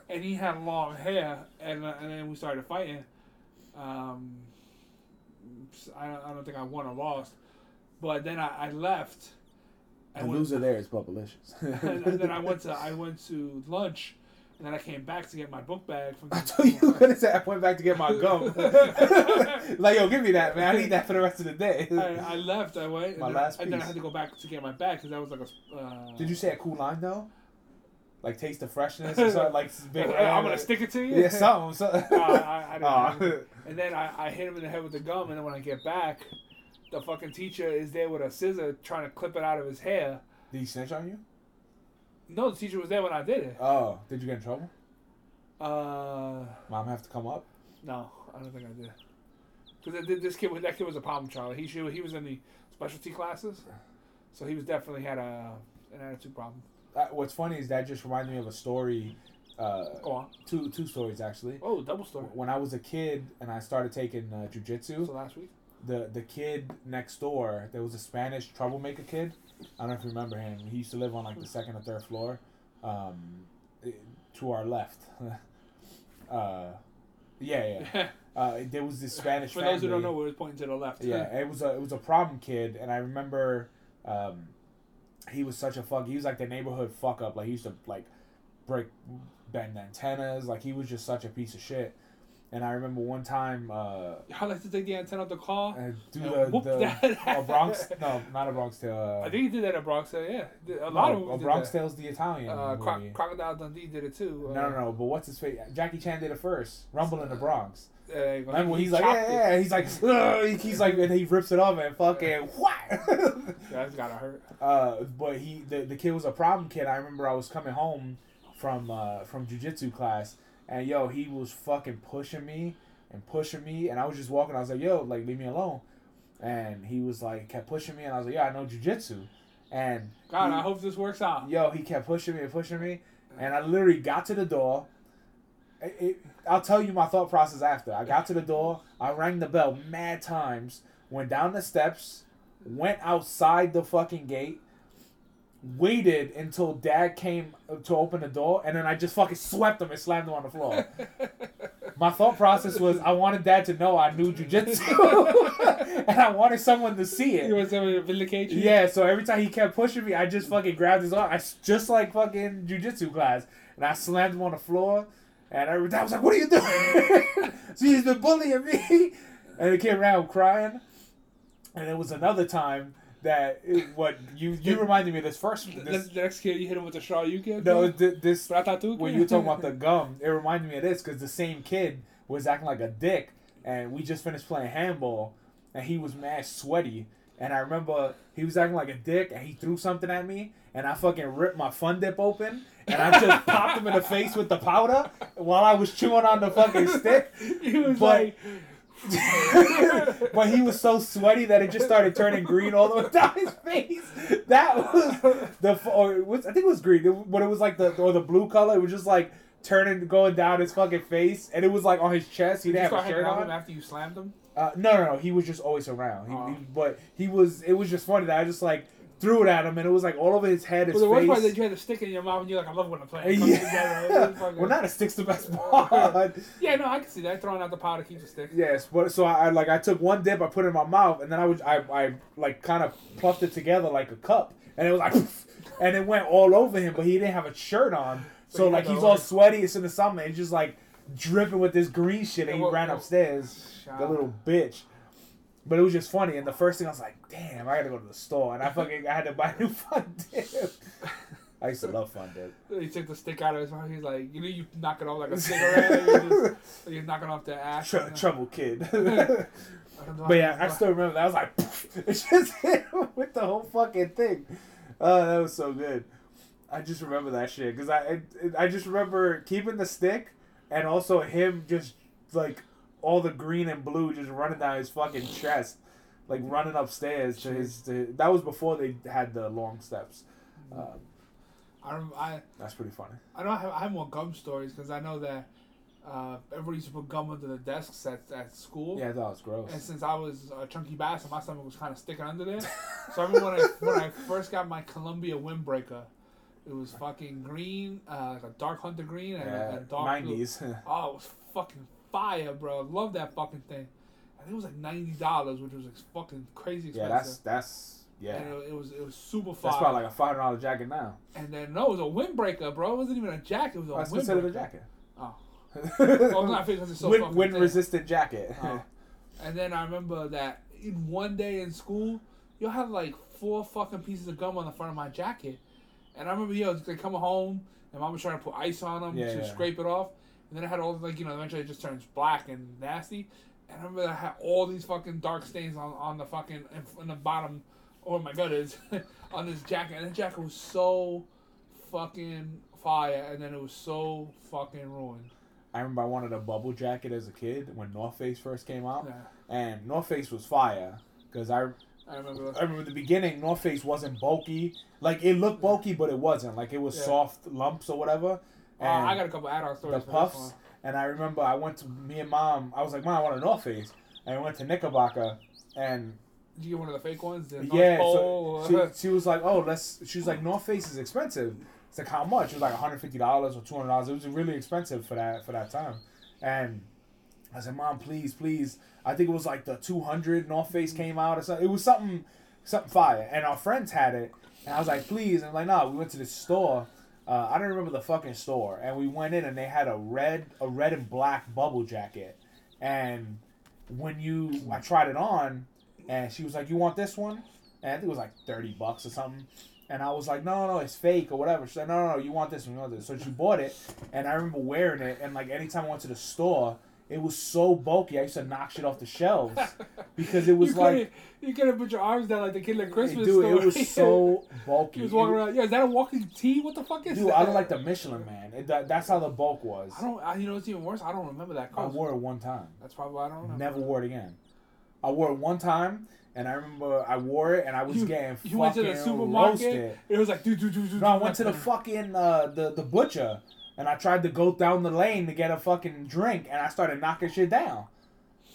And he had long hair, and uh, and then we started fighting. Um, I, I don't think I won or lost. But then I, I left. I the went, loser there is Bubblicious. and, and then I went to I went to lunch, and then I came back to get my book bag. From the I told you were gonna say I went back to get my gum. Like, yo, give me that, man. I need that for the rest of the day. I, I left. I went. My and last then, piece. And then I had to go back to get my bag because that was like a. Uh, Did you say a cool line though? Like taste the freshness or something. Like big, I'm gonna stick it to you. Yeah, something. something. Uh, I, I didn't uh. And then I, I hit him in the head with the gum, and then when I get back. The fucking teacher is there with a scissor trying to clip it out of his hair. Did he snitch on you? No, the teacher was there when I did it. Oh, did you get in trouble? Uh, Mom have to come up? No, I don't think I did. Because this kid, that kid was a problem child. He he was in the specialty classes, so he was definitely had a an attitude problem. Uh, what's funny is that just reminded me of a story. Uh, Go on. Two two stories actually. Oh, double story. When I was a kid and I started taking uh, jiu-jitsu. So last week. The the kid next door, there was a Spanish troublemaker kid. I don't know if you remember him. He used to live on like the second or third floor, um, to our left. uh, yeah, yeah. Uh, there was this Spanish. For family. Those who don't know, we were pointing to the left. Yeah, huh? it was a it was a problem kid, and I remember, um, he was such a fuck. He was like the neighborhood fuck up. Like he used to like break, bend antennas. Like he was just such a piece of shit. And I remember one time... Uh, I like to take the antenna off the car. And do and the... the a Bronx... No, not a Bronx Tale. Uh, I think he did that at Bronx Tale, yeah. A lot no, of them Bronx Tale's the Italian uh, Cro- Crocodile Dundee did it too. Uh, no, no, no. But what's his face? Jackie Chan did it first. Rumble uh, in the Bronx. Uh, remember when he's like, yeah, yeah. He's like... Ugh! He's like... And he rips it off and fucking... What? That's gotta hurt. Uh, but he... The, the kid was a problem kid. I remember I was coming home from, uh, from jiu-jitsu class... And, yo, he was fucking pushing me and pushing me. And I was just walking. I was like, yo, like, leave me alone. And he was like, kept pushing me. And I was like, yo, I know jujitsu. And God, he, I hope this works out. Yo, he kept pushing me and pushing me. And I literally got to the door. It, it, I'll tell you my thought process after. I got to the door. I rang the bell mad times. Went down the steps. Went outside the fucking gate. Waited until Dad came to open the door, and then I just fucking swept him and slammed him on the floor. My thought process was I wanted Dad to know I knew jujitsu, and I wanted someone to see it. You want someone to vindicate you? Yeah, so every time he kept pushing me, I just fucking grabbed his arm. I just like fucking jujitsu class, and I slammed him on the floor, and every time I was like, "What are you doing?" So he's been bullying me, and the kid ran crying. And it was another time. That it, what you you reminded me of this first this, the next kid you hit him with the straw you kid no th- this when you were talking about the gum it reminded me of this because the same kid was acting like a dick and we just finished playing handball and he was mad sweaty and I remember he was acting like a dick and he threw something at me and I fucking ripped my fun dip open and I just popped him in the face with the powder while I was chewing on the fucking stick. He was but, like. But he was so sweaty that it just started turning green all the way down his face. That was the or it was, I think it was green, but it was like the or the blue color. It was just like turning, going down his fucking face, and it was like on his chest. He didn't have a shirt on. After you slammed him, uh, no, no, no, he was just always around. He, uh-huh. he, but he was. It was just funny that I just like. Threw it at him, and it was like all over his head, his well, the worst face. Part is that you had a stick in your mouth, and you're like, I love when I play. Yeah. Fucking... Well, not a stick's the best part. Yeah, no, I can see that. Throwing out the powder keeps a stick. Yes, but so I like I took one dip, I put it in my mouth, and then I was I, I like kind of pluffed it together like a cup, and it was like, and it went all over him, but he didn't have a shirt on, so, so he like he's all sweaty. It's in the summer, and just like dripping with this green shit, and he well, ran well, upstairs. Shot. The little bitch. But it was just funny, and the first thing I was like, "Damn, I gotta go to the store," and I fucking I had to buy a new fun dip. I used to love fun dip. He took the stick out of his mouth. He's like, "You know, you knock it off like a cigarette. You're, just, you're knocking off the ash." Tr- trouble kid. I comes on. But yeah, I still remember that. I was like, it's just hit him with the whole fucking thing. Oh, that was so good. I just remember that shit because I it, it, I just remember keeping the stick and also him just like all the green and blue just running down his fucking chest, like running upstairs to his. To his that was before they had the long steps. Um, I, remember, I that's pretty funny. I don't have I have more gum stories because I know that uh, everybody used to put gum under the desks at at school. Yeah, that was gross. And since I was a chunky bastard, my stomach was kind of sticking under there. So I remember when I when I first got my Columbia windbreaker. It was fucking green, uh, like a dark hunter green, and yeah, a, a dark nineties. Blue. Oh, it was fucking fire, bro. Love that fucking thing. I think it was like ninety dollars, which was like fucking crazy expensive. Yeah, that's that's yeah. And it, it was it was super fire. That's probably like a five dollar jacket now. And then no, it was a windbreaker, bro. It wasn't even a jacket. It was a that's windbreaker. That's considered a jacket. Oh, well, I'm not because it's so wind, fucking wind resistant jacket. Oh. And then I remember that in one day in school, you had like four fucking pieces of gum on the front of my jacket. And I remember, you know, they come home, and Mom was trying to put ice on them yeah, to yeah. scrape it off. And then I had all, like, you know, eventually it just turns black and nasty. And I remember that I had all these fucking dark stains on, on the fucking, on the bottom, or my gutters, on this jacket. And the jacket was so fucking fire, and then it was so fucking ruined. I remember I wanted a bubble jacket as a kid when North Face first came out. Yeah. And North Face was fire, because I... I remember. I remember the beginning. North Face wasn't bulky. Like it looked bulky, but it wasn't. Like it was yeah. soft lumps or whatever. And uh, I got a couple add-on stories. The puffs. And I remember I went to me and Mom. I was like, Mom, I want a North Face. And I went to Knickerbocker. And did you get one of the fake ones? The yeah. So she, she was like, oh, let's. She was like, North Face is expensive. It's like how much? It was like one hundred fifty dollars or two hundred dollars. It was really expensive for that for that time. And I said, Mom, please, please. I think it was like the two hundred North Face came out or something. It was something something fire. And our friends had it. And I was like, please. And I'm like, no, we went to this store. Uh, I don't remember the fucking store. And we went in and they had a red a red and black bubble jacket. And when you, I tried it on and she was like, you want this one? And I think it was like thirty bucks or something. And I was like, no, no, it's fake or whatever. She said, no, no, no, you want this one, you want this. So she bought it. And I remember wearing it. And like anytime I went to the store, it was so bulky, I used to knock shit off the shelves because it was you like... You couldn't put your arms down like the kid in the Christmas dude, story. Dude, it was so bulky. He was walking around, yeah, is that a walking tee? What the fuck is dude, that? Dude, I look like the Michelin Man. It, that, that's how the bulk was. I don't. I, you know what's even worse? I don't remember that costume. I wore it one time. That's probably why I don't remember. Never wore it again. I wore it one time, and I remember I wore it, and I was you, getting you fucking roasted. You went to the supermarket? Roasted. It was like... do do do do. No, I went to the fucking uh, the, the butcher. And I tried to go down the lane to get a fucking drink, and I started knocking shit down.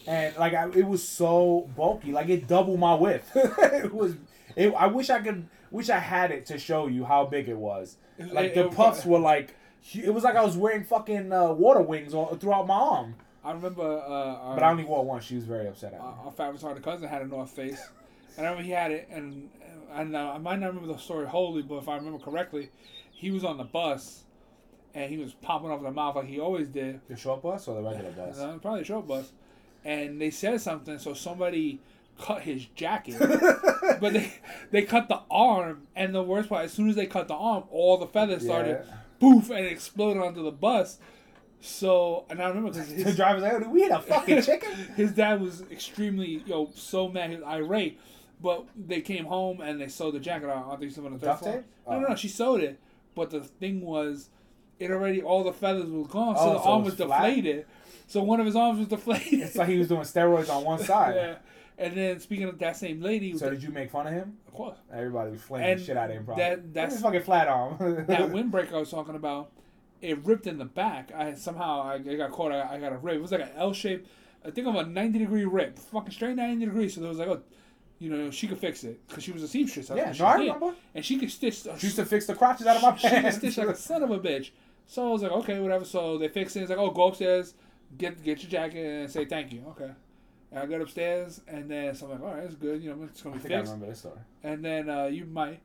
And, like, I, it was so bulky. Like, it doubled my width. It was... It, I wish I could... Wish I had it to show you how big it was. Like, the puffs were, like... It was like I was wearing fucking uh, water wings all, throughout my arm. I remember... Uh, our, but I only wore one. She was very upset at me. Our fat retarded cousin had a North Face. And I remember he had it, and, and uh, I might not remember the story wholly, but if I remember correctly, he was on the bus... And he was popping off the mouth like he always did. The short bus or the regular bus? No, probably the short bus. And they said something, so somebody cut his jacket. But they they cut the arm, and the worst part, as soon as they cut the arm, all the feathers yeah. started, poof, and it exploded onto the bus. So, and I remember because his... the driver's like, we had a fucking chicken? His dad was extremely, yo, know, so mad, he was irate. But they came home, and they sewed the jacket on. I think someone on the third floor. No, no, no, she sewed it. But the thing was... It already, all the feathers were gone, so oh, the so arm was, was deflated. So one of his arms was deflated. It's like he was doing steroids on one side. Yeah. And then, speaking of that same lady... So did you make fun of him? Of course. Everybody was flaming the shit out of him, probably. That, that's his fucking flat arm. That windbreaker I was talking about, it ripped in the back. I Somehow, I, I got caught, I, I got a rip. It was like an L-shaped, I think of a ninety-degree rip. Fucking straight ninety degrees, so there was like, oh... You know, she could fix it because she was a seamstress. Yeah, no, she I did. remember. And she could stitch... Uh, she used to fix the crotches out of my she pants. She could stitch like a son of a bitch. So I was like, okay, whatever. So they fixed it. It's like, oh, go upstairs, get get your jacket, and say thank you. Okay. And I got upstairs, and then so I'm like, all right, it's good. You know, it's going to be fixed. I think I remember this story. And then uh, you might.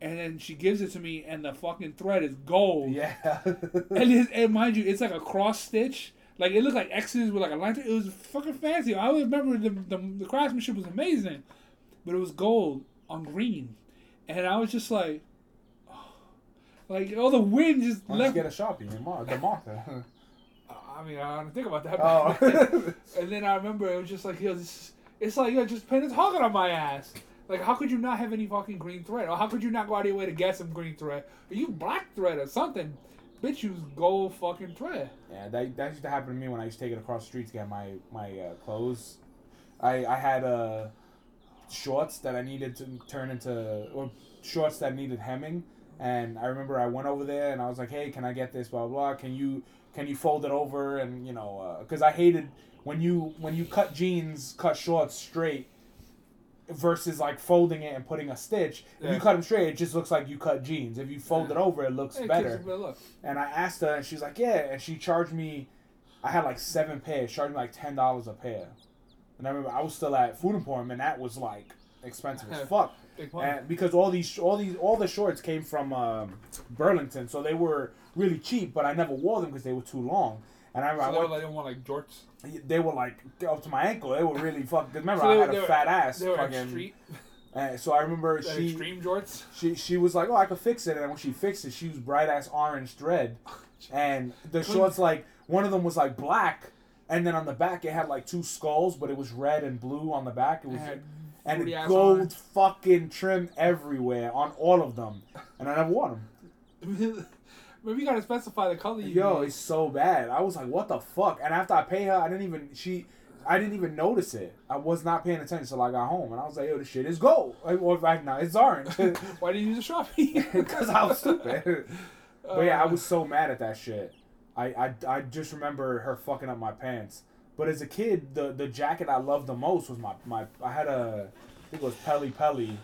And then she gives it to me, and the fucking thread is gold. Yeah. and, it, and mind you, it's like a cross stitch. Like, it looked like X's with like a line. It was fucking fancy. I always remember the, the, the craftsmanship was amazing. But it was gold on green, and I was just like, oh. like all the wind just Why left. Let's get a Sharpie, Mar- the marker. I mean, I don't think about that. Oh. and then I remember it was just like, yo, this It's like, you're just putting a target on my ass. Like, how could you not have any fucking green thread? Or how could you not go out of your way to get some green thread? Or you black thread or something. Bitch, use gold fucking thread. Yeah, that, that used to happen to me when I used to take it across the street to get my, my uh, clothes. I, I had uh, shorts that I needed to turn into... or shorts that needed hemming. And I remember I went over there and I was like, hey, can I get this, blah, blah, blah. Can you, can you fold it over? And, you know, because uh, I hated... When you when you cut jeans, cut shorts straight, versus like folding it and putting a stitch. Yeah. If you cut them straight, it just looks like you cut jeans. If you fold yeah. it over, it looks it better. It look. And I asked her, and she's like, "Yeah." And she charged me. I had like seven pairs. Charged me like ten dollars a pair. And I remember I was still at Food Emporium, and that was like expensive as fuck. And because all these all these all the shorts came from um, Burlington, so they were really cheap. But I never wore them because they were too long. And I remember so I went, they didn't want like jorts. They were like up to my ankle. They were really fuck. Remember, so I had were, a fat were, ass. They were fucking street. And so I remember the she extreme jorts. She she was like, oh, I could fix it. And when she fixed it, she used bright ass orange thread. And the shorts, like one of them was like black, and then on the back it had like two skulls, but it was red and blue on the back. It was and, and it gold on. Fucking trim everywhere on all of them, and I never wore them. Maybe you gotta specify the color. You Yo, need. It's so bad. I was like, what the fuck? And after I pay her, I didn't even she, I didn't even notice it. I was not paying attention till I got home, and I was like, yo, this shit is gold. Or right now, it's orange. Why did you use a Sharpie? Because I was stupid. But yeah, I was so mad at that shit. I, I, I just remember her fucking up my pants. But as a kid, the the jacket I loved the most was my my. I had a, I think it was Pelli Pelli,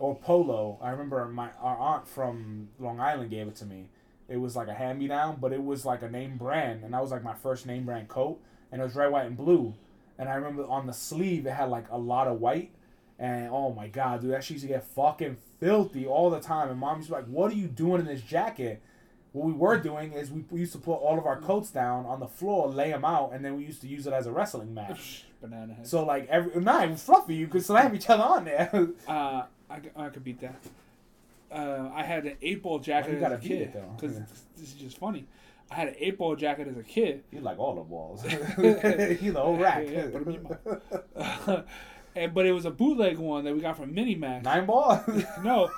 or Polo. I remember my our aunt from Long Island gave it to me. It was like a hand-me-down, but it was like a name brand. And that was like my first name brand coat. And it was red, white, and blue. And I remember on the sleeve, it had like a lot of white. And oh my God, dude, that shit used to get fucking filthy all the time. And mom used to be like, what are you doing in this jacket? What we were doing is we used to put all of our coats down on the floor, lay them out, and then we used to use it as a wrestling match. Banana head. So like, every night, it was fluffy. You could slam each other on there. uh, I, I could beat that. Uh, I had an eight ball jacket well, as a kid because yeah. this is just funny. I had an eight ball jacket as a kid. You like all the balls. You the whole rack. Yeah, yeah. And, but it was a bootleg one that we got from Minimax. Nine ball? No,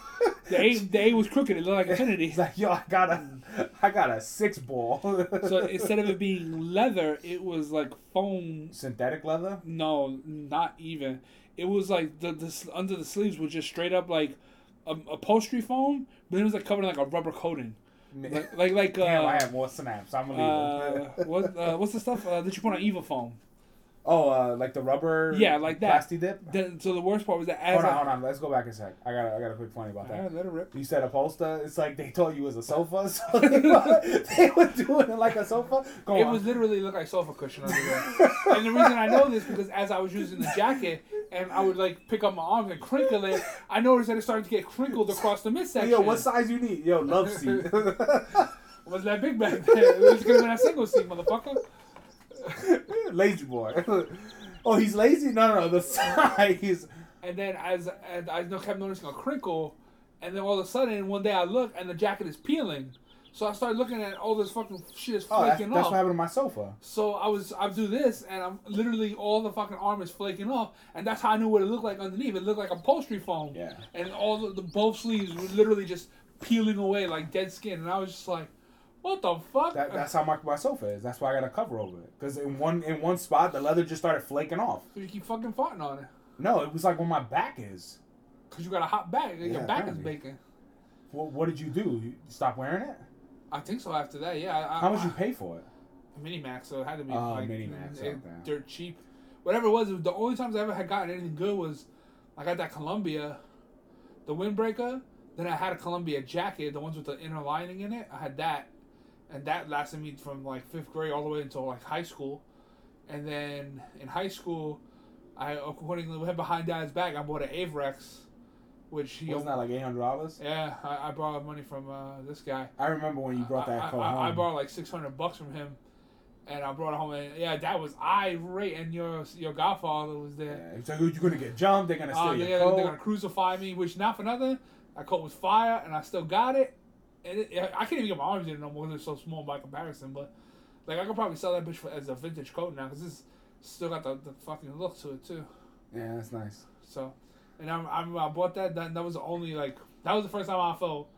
the eight the eight was crooked. It looked like infinity. It's like yo, I got a, I got a six ball. So instead of it being leather, it was like foam. Synthetic leather? No, not even. It was like the the under the sleeves was just straight up like. A upholstery foam, but it was like covered in like a rubber coating, like like, like uh, damn, I have more snaps. I'm gonna leave. Uh, what uh, what's the stuff uh, that you put on Eva foam? Oh, uh, like the rubber. Yeah, like that. Plasti dip. The, so the worst part was that. As hold on, I, hold on. Let's go back a sec. I got I got a quick funny about that. All right, let it rip. You said upholster. It's like they told you it was a sofa, so they, were, they were doing it like a sofa. Go it on. Was literally looked like sofa cushion under there. And the reason I know this because as I was using the jacket. And I would, like, pick up my arms and crinkle it. I noticed that it started to get crinkled across the midsection. Yo, what size you need? Yo, love seat. Was that big back there? It was going to be that single seat, motherfucker. Lazy boy. Oh, he's lazy? No, no, no, the size. And then as, and I kept noticing a crinkle. And then all of a sudden, one day I look, and the jacket is peeling. So I started looking at all this fucking shit is flaking oh, that's, off. That's what happened to my sofa. So I was, I do this, and I'm literally all the fucking arm is flaking off, and that's how I knew what it looked like underneath. It looked like upholstery foam. Yeah. And all the, the both sleeves were literally just peeling away like dead skin, and I was just like, what the fuck? That, that's how my, my sofa is. That's why I got a cover over it, because in one in one spot the leather just started flaking off. So you keep fucking farting on it. No, it was like where my back is. Cause you got a hot back. Like yeah, your back apparently. Is baking. What, what did you do? You stop wearing it? I think so after that, yeah. I, I, How much I, you pay for it? Minimax, so it had to be uh, like Minimax, it, okay. Dirt cheap. Whatever it was, it was, the only times I ever had gotten anything good was I got that Columbia, the windbreaker. Then I had a Columbia jacket, the ones with the inner lining in it. I had that, and that lasted me from like fifth grade all the way until like high school. And then in high school, I accordingly behind Dad's back, I bought an Avirex. Which he wasn't that like eight hundred dollars? Yeah, I, I borrowed money from uh, this guy. I remember when you brought I, that coat I, home. I borrowed like six hundred bucks from him, and I brought it home. And yeah, that was irate, and your your godfather was there. Yeah, he's like, "You're gonna get jumped. They're gonna steal uh, your yeah, coat. They're gonna crucify me." Which not for nothing, I caught with fire, and I still got it. And it, I can't even get my arms in it no more. They're so small by comparison. But like, I could probably sell that bitch for, as a vintage coat now because it's still got the, the fucking look to it too. Yeah, that's nice. So, and I I, I bought that, that. That was the only, like, that was the first time I felt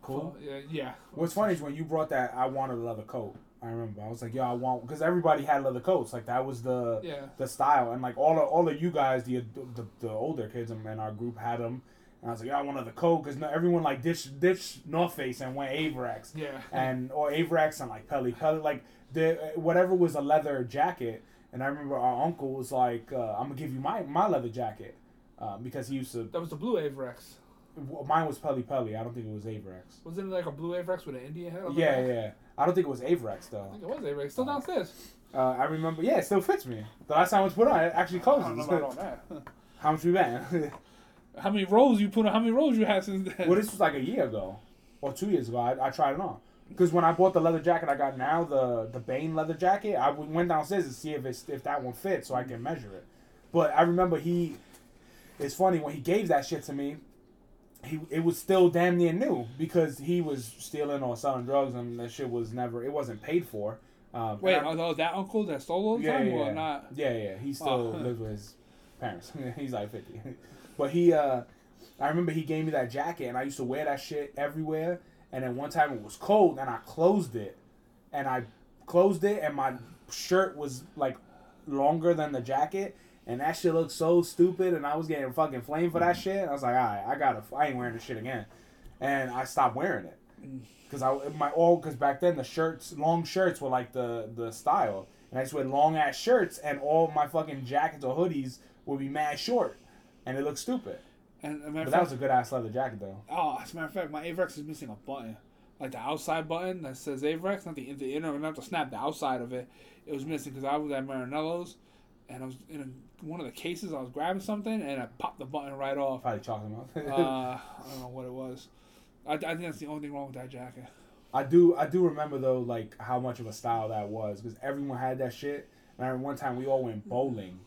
cool. Felt, uh, yeah. What's funny is when you brought that, I wanted a leather coat. I remember. I was like, yo, I want, because everybody had leather coats. Like, that was the yeah. the style. And, like, all of, all of you guys, the, the the older kids in our group had them. And I was like, yo, I want another coat. Because everyone, like, ditched, ditched North Face and went Avirex. Yeah. And, or Avirex and, like, Pelli Pelli. Like, the, whatever was a leather jacket. And I remember our uncle was like, uh, I'm going to give you my, my leather jacket. Uh, because he used to. That was the blue Avirex. Mine was Pelli Pelli. I don't think it was Avirex. Wasn't it like a blue Avirex with an Indian head on the back? Yeah, yeah. I don't think it was Avirex, though. I think it was Avirex. Still downstairs. Uh, I remember. Yeah, it still fits me. The last time it was put on, it actually closes. I don't know about that. How much we been? How many rolls you put on? How many rolls you had since then? Well, this was like a year ago. Or two years ago. I, I tried it on. Because when I bought the leather jacket I got now, the, the Bane leather jacket, I went downstairs to see if it's, if that one fits so I can measure it. But I remember he... It's funny. When he gave that shit to me, He it was still damn near new because he was stealing or selling drugs and that shit was never it wasn't paid for. Um, Wait, I, oh, that uncle that stole all the yeah, time yeah, or yeah. not? Yeah, yeah, he still oh. lives with his parents. He's like fifty, but he uh, I remember he gave me that jacket and I used to wear that shit everywhere. And then one time it was cold and I closed it, and I closed it and my shirt was like longer than the jacket. And that shit looked so stupid, and I was getting fucking flamed for that shit. And I was like, all right, I gotta, I ain't wearing this shit again. And I stopped wearing it, cause I my all, cause back then the shirts, long shirts were like the the style, and I just wear long ass shirts, and all my fucking jackets or hoodies would be mad short, and it looked stupid. And but fact, that was a good ass leather jacket though. Oh, as a matter of fact, my Avirex is missing a button, like the outside button that says Avirex, not the the inner, not the snap, the outside of it. It was missing because I was at Marinello's. And I was in a, one of the cases. I was grabbing something, and I popped the button right off. Probably chalked him up. uh, I don't know what it was. I, I think that's the only thing wrong with that jacket. I do, I do remember though, like how much of a style that was, because everyone had that shit. And I remember one time we all went bowling,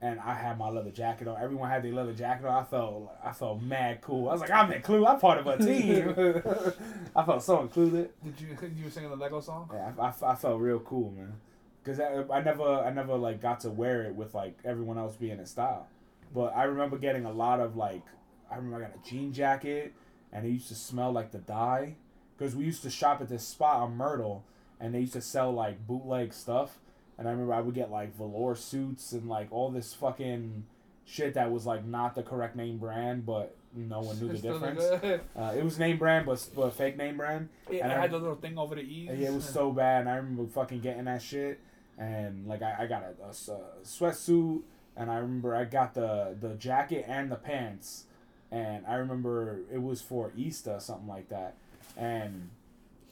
and I had my leather jacket on. Everyone had their leather jacket on. I felt, I felt mad cool. I was like, I'm included. I'm part of a team. I felt so included. Did you? You were singing the Lego song? Yeah, I, I, I felt real cool, man. Cause I, I never, I never like got to wear it with like everyone else being in style, but I remember getting a lot of like, I remember I got a jean jacket, and it used to smell like the dye, cause we used to shop at this spot on Myrtle, and they used to sell like bootleg stuff, and I remember I would get like velour suits and like all this fucking shit that was like not the correct name brand, but no one knew the difference. Uh, it was name brand, but, but fake name brand. Yeah, and I had the little thing over the e's. Yeah, it was so bad, and I remember fucking getting that shit. And, like, I, I got a, a, a sweatsuit, and I remember I got the, the jacket and the pants. And I remember it was for Easter or something like that. And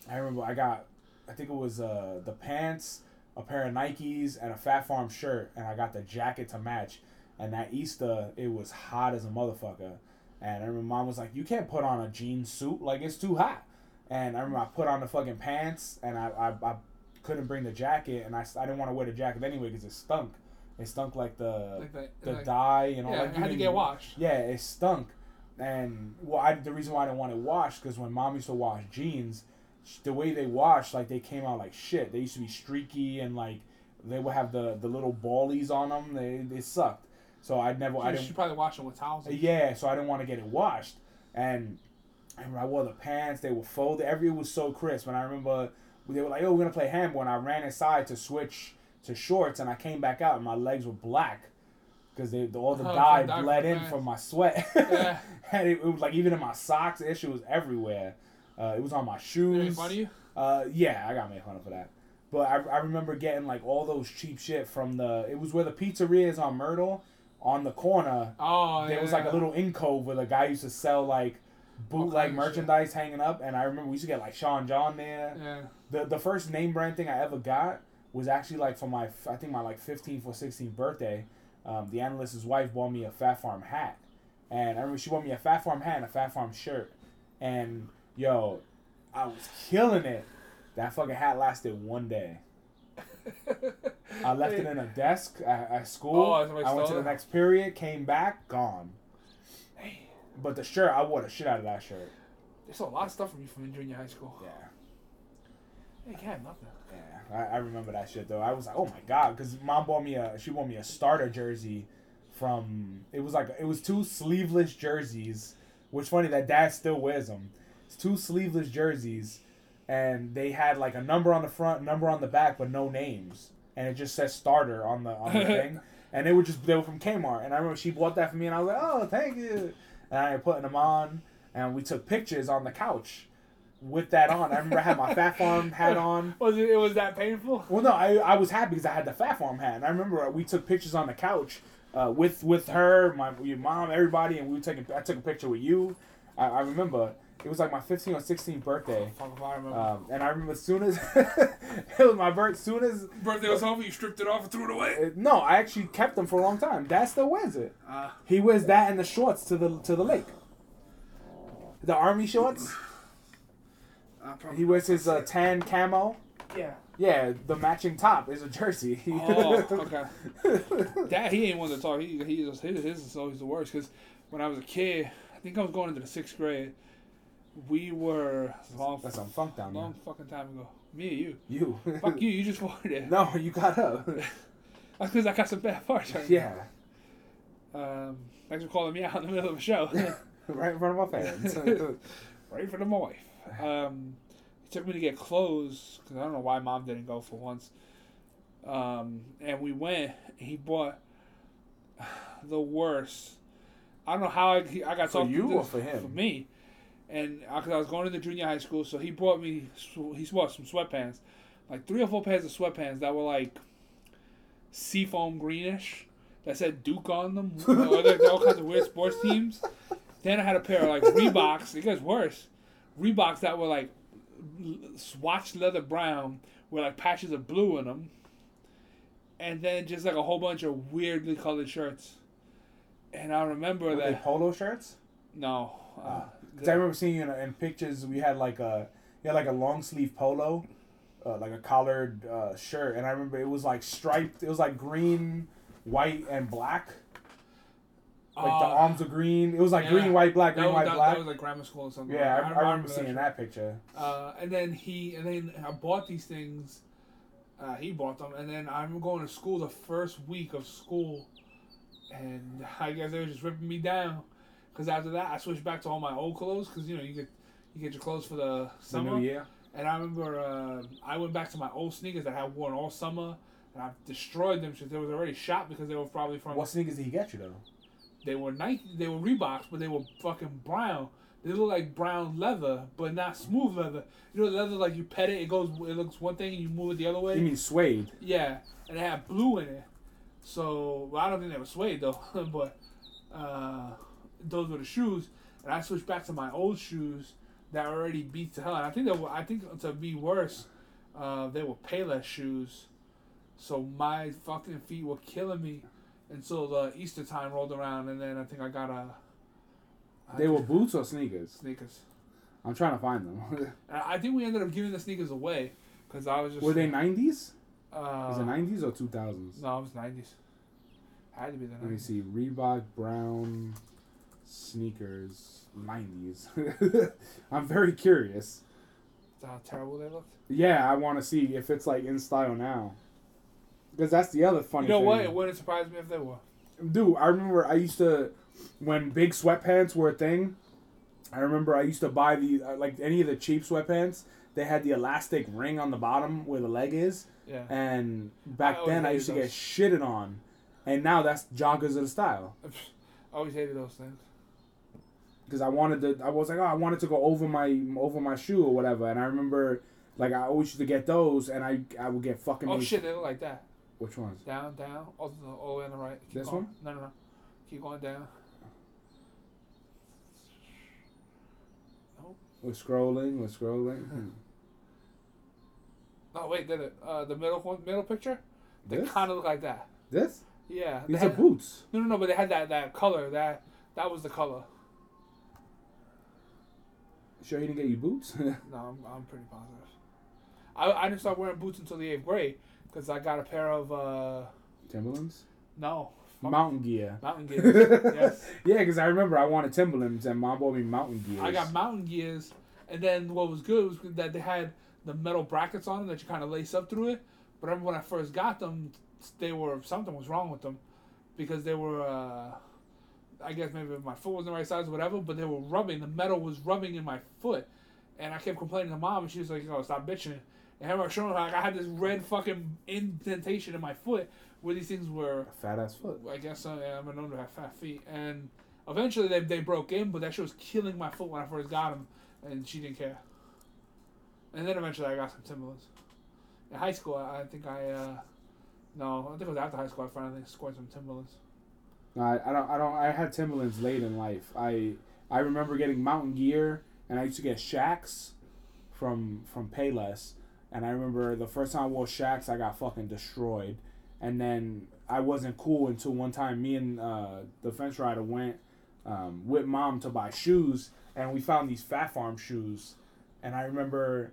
I remember I got, I think it was uh, the pants, a pair of Nikes, and a Fat Farm shirt. And I got the jacket to match. And that Easter, it was hot as a motherfucker. And I remember Mom was like, you can't put on a jean suit. Like, it's too hot. And I remember I put on the fucking pants, and I... I, I couldn't bring the jacket, and I, I didn't want to wear the jacket anyway because it stunk. It stunk like the like the, the like, dye and all that. Yeah, like, it had to get washed. Yeah, it stunk. And well, I, the reason why I didn't want it washed because when Mom used to wash jeans, the way they washed, like, they came out like shit. They used to be streaky, and, like, they would have the, the little ballies on them. They, they sucked. So I'd never... She, I didn't, she probably washed them with towels. Yeah, so I didn't want to get it washed. And I remember I wore the pants. They were folded. Everything was so crisp. And I remember... They were like, oh, we're going to play handball. And I ran inside to switch to shorts. And I came back out, and my legs were black because they all the oh, dye bled in from my sweat. Yeah. And it, it was like, even in my socks, the issue was everywhere. Uh, it was on my shoes. Did they make fun of you? Uh, yeah, I got made fun of for that. But I, I remember getting, like, all those cheap shit from the... It was where the pizzeria is on Myrtle, on the corner. Oh, There yeah, was, like, yeah. a little in-cove where the guy used to sell, like, bootleg okay, merchandise shit. hanging up. And I remember we used to get, like, Sean John there. Yeah. The the first name brand thing I ever got was actually, like, for my, I think my, like, fifteenth or sixteenth birthday. Um, the analyst's wife bought me a Fat Farm hat. And I remember she bought me a Fat Farm hat and a Fat Farm shirt. And, yo, I was killing it. That fucking hat lasted one day. I left it in a desk at, at school. Oh, I went to the next period, came back, gone. But the shirt, I wore the shit out of that shirt. There's a lot of stuff from you from junior high school. Yeah. They can't have nothing. Yeah, I, I remember that shit, though. I was like, oh, my God, because Mom bought me a, she bought me a Starter jersey from, it was like, it was two sleeveless jerseys, which funny that dad still wears them. It's two sleeveless jerseys, and they had like a number on the front, number on the back, but no names, and it just says Starter on the on the thing. And they were just, they were from Kmart, and I remember she bought that for me, and I was like, oh, thank you. And I put them on, and we took pictures on the couch with that on. I remember I had my Fat Farm hat on. Was it, it was that painful? Well, no, I I was happy because I had the Fat Farm hat. And I remember we took pictures on the couch uh, with with her, my your mom, everybody, and we were taking. I took a picture with you. I, I remember it was like my fifteenth or sixteenth birthday. Oh, fuck if I remember. Um, and I remember as soon as it was my birth, soon as birthday was over, you stripped it off and threw it away. It, no, I actually kept them for a long time. Dad still wears it. Uh, he wears that and the shorts to the to the lake. The army shorts. He wears his uh, tan camo. Yeah. Yeah, the matching top is a jersey. Oh, okay. That he ain't one to talk. He he his his is always the worst. Cause when I was a kid, I think I was going into the sixth grade. We were long. That's some funk down there. Long fucking time ago. Me and you. You. Fuck you. You just wanted it. No, you got up. That's because I got some bad parts. Right yeah. Now. Um. Thanks for calling me out in the middle of a show. Right in front of my fans. Right in front of my wife. Um, it took me to get clothes because I don't know why mom didn't go for once. Um, and we went. And he bought the worst. I don't know how I, I got talked to this. For you or for him? For me. And because I, I was going to the junior high school, so he bought me. He bought some sweatpants, like three or four pairs of sweatpants that were like seafoam greenish that said Duke on them. You know, they're, they're all kinds of weird sports teams. Then I had a pair of like Reeboks. It gets worse. Reeboks that were like swatched leather brown with like patches of blue in them, and then just like a whole bunch of weirdly colored shirts. And I remember were that they polo shirts. No, uh, the, I remember seeing you in, in pictures. We had like a you had like a long sleeve polo, uh, like a collared uh, shirt, and I remember it was like striped. It was like green, white, and black. Like uh, the arms were green. It was like yeah, green, white, black, green, was, white, that, black. That was like grammar school or something. Yeah, like I, I, I remember seeing that, that picture. Uh, and then he, and then I bought these things. Uh, he bought them, and then I remember going to school the first week of school, and I guess they were just ripping me down. Because after that, I switched back to all my old clothes. Because you know you get you get your clothes for the summer. The new year. And I remember uh, I went back to my old sneakers that I had worn all summer, and I destroyed them since they was already shot because they were probably from. What sneakers did he get you though? They were Nike, they were Reeboks, but they were fucking brown. They look like brown leather, but not smooth leather. You know, leather like you pet it, it goes, it looks one thing, and you move it the other way. You mean suede? Yeah, and it had blue in it. So well, I don't think they were suede though, but uh, those were the shoes. And I switched back to my old shoes that already beat to hell. And I think they were, I think to be worse, uh, they were Payless shoes. So my fucking feet were killing me. Until the Easter time rolled around, and then I think I got a... I they were boots or sneakers? Sneakers. I'm trying to find them. I think we ended up giving the sneakers away, because I was just... Were they nineties? Uh, was it nineties or two thousands? No, it was nineties. Had to be the nineties. Let me see. Reebok, brown, sneakers, nineties. I'm very curious. How terrible they looked? Yeah, I want to see if it's, like, in style now. Because that's the other funny thing. You know what? It wouldn't surprise me if they were. Dude, I remember I used to, when big sweatpants were a thing, I remember I used to buy the, like, any of the cheap sweatpants. They had the elastic ring on the bottom where the leg is. Yeah. And back I then, I used to those. Get shitted on. And now that's joggers of the style. I always hated those things. Because I wanted to, I was like, oh, I wanted to go over my, over my shoe or whatever. And I remember, like, I always used to get those, and I, I would get fucking... Oh, shit, they look like that. Which ones? Down, down, all the, all the way on the right. Keep this going. One? No, no, no. Keep going down. Nope. We're scrolling, we're scrolling. Hmm. Oh, wait, did it? Uh, the middle one, middle picture? They kind of look like that. This? Yeah. These are boots. No, no, no, but they had that, that color. That that was the color. Sure he didn't get you boots? No, I'm, I'm pretty positive. I, I didn't start wearing boots until the eighth grade. Because I got a pair of... Uh, Timberlands? No. Mountain Gear. Mountain Gear, yes. Yeah, because I remember I wanted Timberlands and Mom bought me Mountain Gears. I got Mountain Gears, and then what was good was that they had the metal brackets on them that you kind of lace up through it. But I remember when I first got them, they were something was wrong with them. because they were, uh, I guess maybe my foot wasn't the right size or whatever, but they were rubbing, the metal was rubbing in my foot. And I kept complaining to Mom, and she was like, oh, stop bitching. And I remember showing her, like, I had this red fucking indentation in my foot where these things were... A fat-ass foot. I guess uh, yeah, I'm known to have fat feet. And eventually they they broke in, but that shit was killing my foot when I first got them, and she didn't care. And then eventually I got some Timberlands. In high school, I think I... Uh, no, I think it was after high school I finally scored some Timberlands. No, I, I don't... I don't. I had Timberlands late in life. I I remember getting Mountain Gear, and I used to get Shax from from Payless. And I remember the first time I wore Shax, I got fucking destroyed. And then I wasn't cool until one time me and uh, the fence rider went um, with Mom to buy shoes. And we found these Fat Farm shoes. And I remember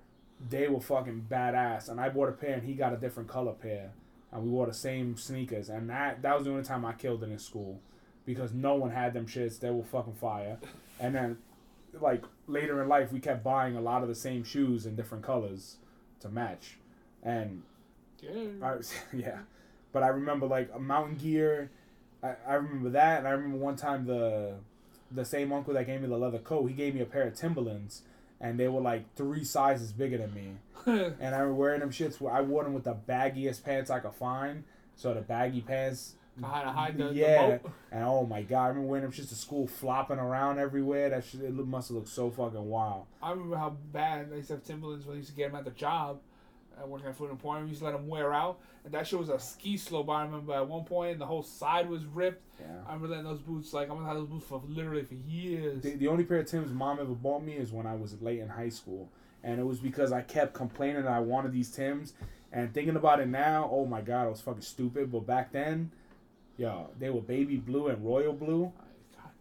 they were fucking badass. And I bought a pair and he got a different color pair. And we wore the same sneakers. And that, that was the only time I killed it in school. Because no one had them shits. They were fucking fire. And then, like, later in life, we kept buying a lot of the same shoes in different colors to match. And I was, yeah, but I remember like a Mountain Gear. I, I remember that, and I remember one time the the same uncle that gave me the leather coat, he gave me a pair of Timberlands, and they were like three sizes bigger than me. And I was wearing them shits where I wore them with the baggiest pants I could find. So the baggy pants, God, I hide the, yeah. The and oh my God, I remember wearing them shits to school, flopping around everywhere. That shit, it must have looked so fucking wild. I remember how bad they used to have Timberlands when they used to get them at the job. I working at Food Emporium, we used to let them wear out, and that shit was a ski slope. I remember at one point, the whole side was ripped. Yeah. I remember letting those boots, like I'm gonna have those boots for literally for years. The, the only pair of Tim's Mom ever bought me is when I was late in high school, and it was because I kept complaining that I wanted these Tim's, and thinking about it now, oh my God, I was fucking stupid. But back then, yo, they were baby blue and royal blue.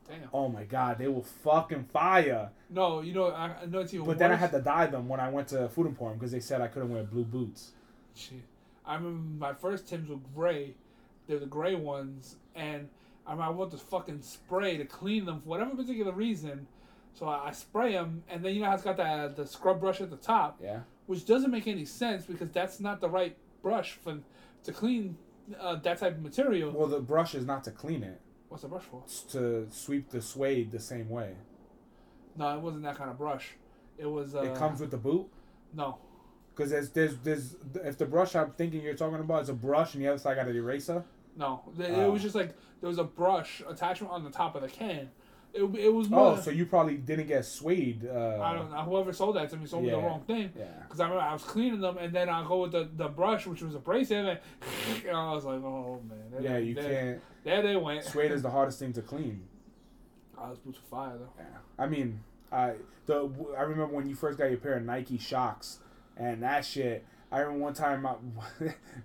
Damn. Oh my God, they were fucking fire. No, you know, I, I know it's even But worse. Then I had to dye them when I went to Food Emporium because they said I couldn't wear blue boots. Shit. I remember my first Timbs were gray. They were the gray ones. And I remember I wanted to fucking spray to clean them for whatever particular reason. So I, I spray them, and then you know how it's got that, the scrub brush at the top? Yeah. Which doesn't make any sense because that's not the right brush for to clean uh, that type of material. Well, the brush is not to clean it. What's the brush for? To sweep the suede the same way. No, it wasn't that kind of brush. It was... Uh, it comes with the boot? No. Because there's, there's, there's... If the brush I'm thinking you're talking about is a brush and the other side got an eraser? No. It, oh. it was just like... There was a brush attachment on the top of the can. It it was more... Oh, so you probably didn't get suede. Uh, I don't know. Whoever sold that to me sold yeah. me the wrong thing. Yeah. Because I remember I was cleaning them and then I go with the, the brush, which was abrasive, and, and I was like, oh, man. There yeah, they, you there, can't... There they went. Suede is the hardest thing to clean. Oh, those boots were fire, though. Yeah. I mean... I the I remember when you first got your pair of Nike Shax, and that shit. I remember one time, my,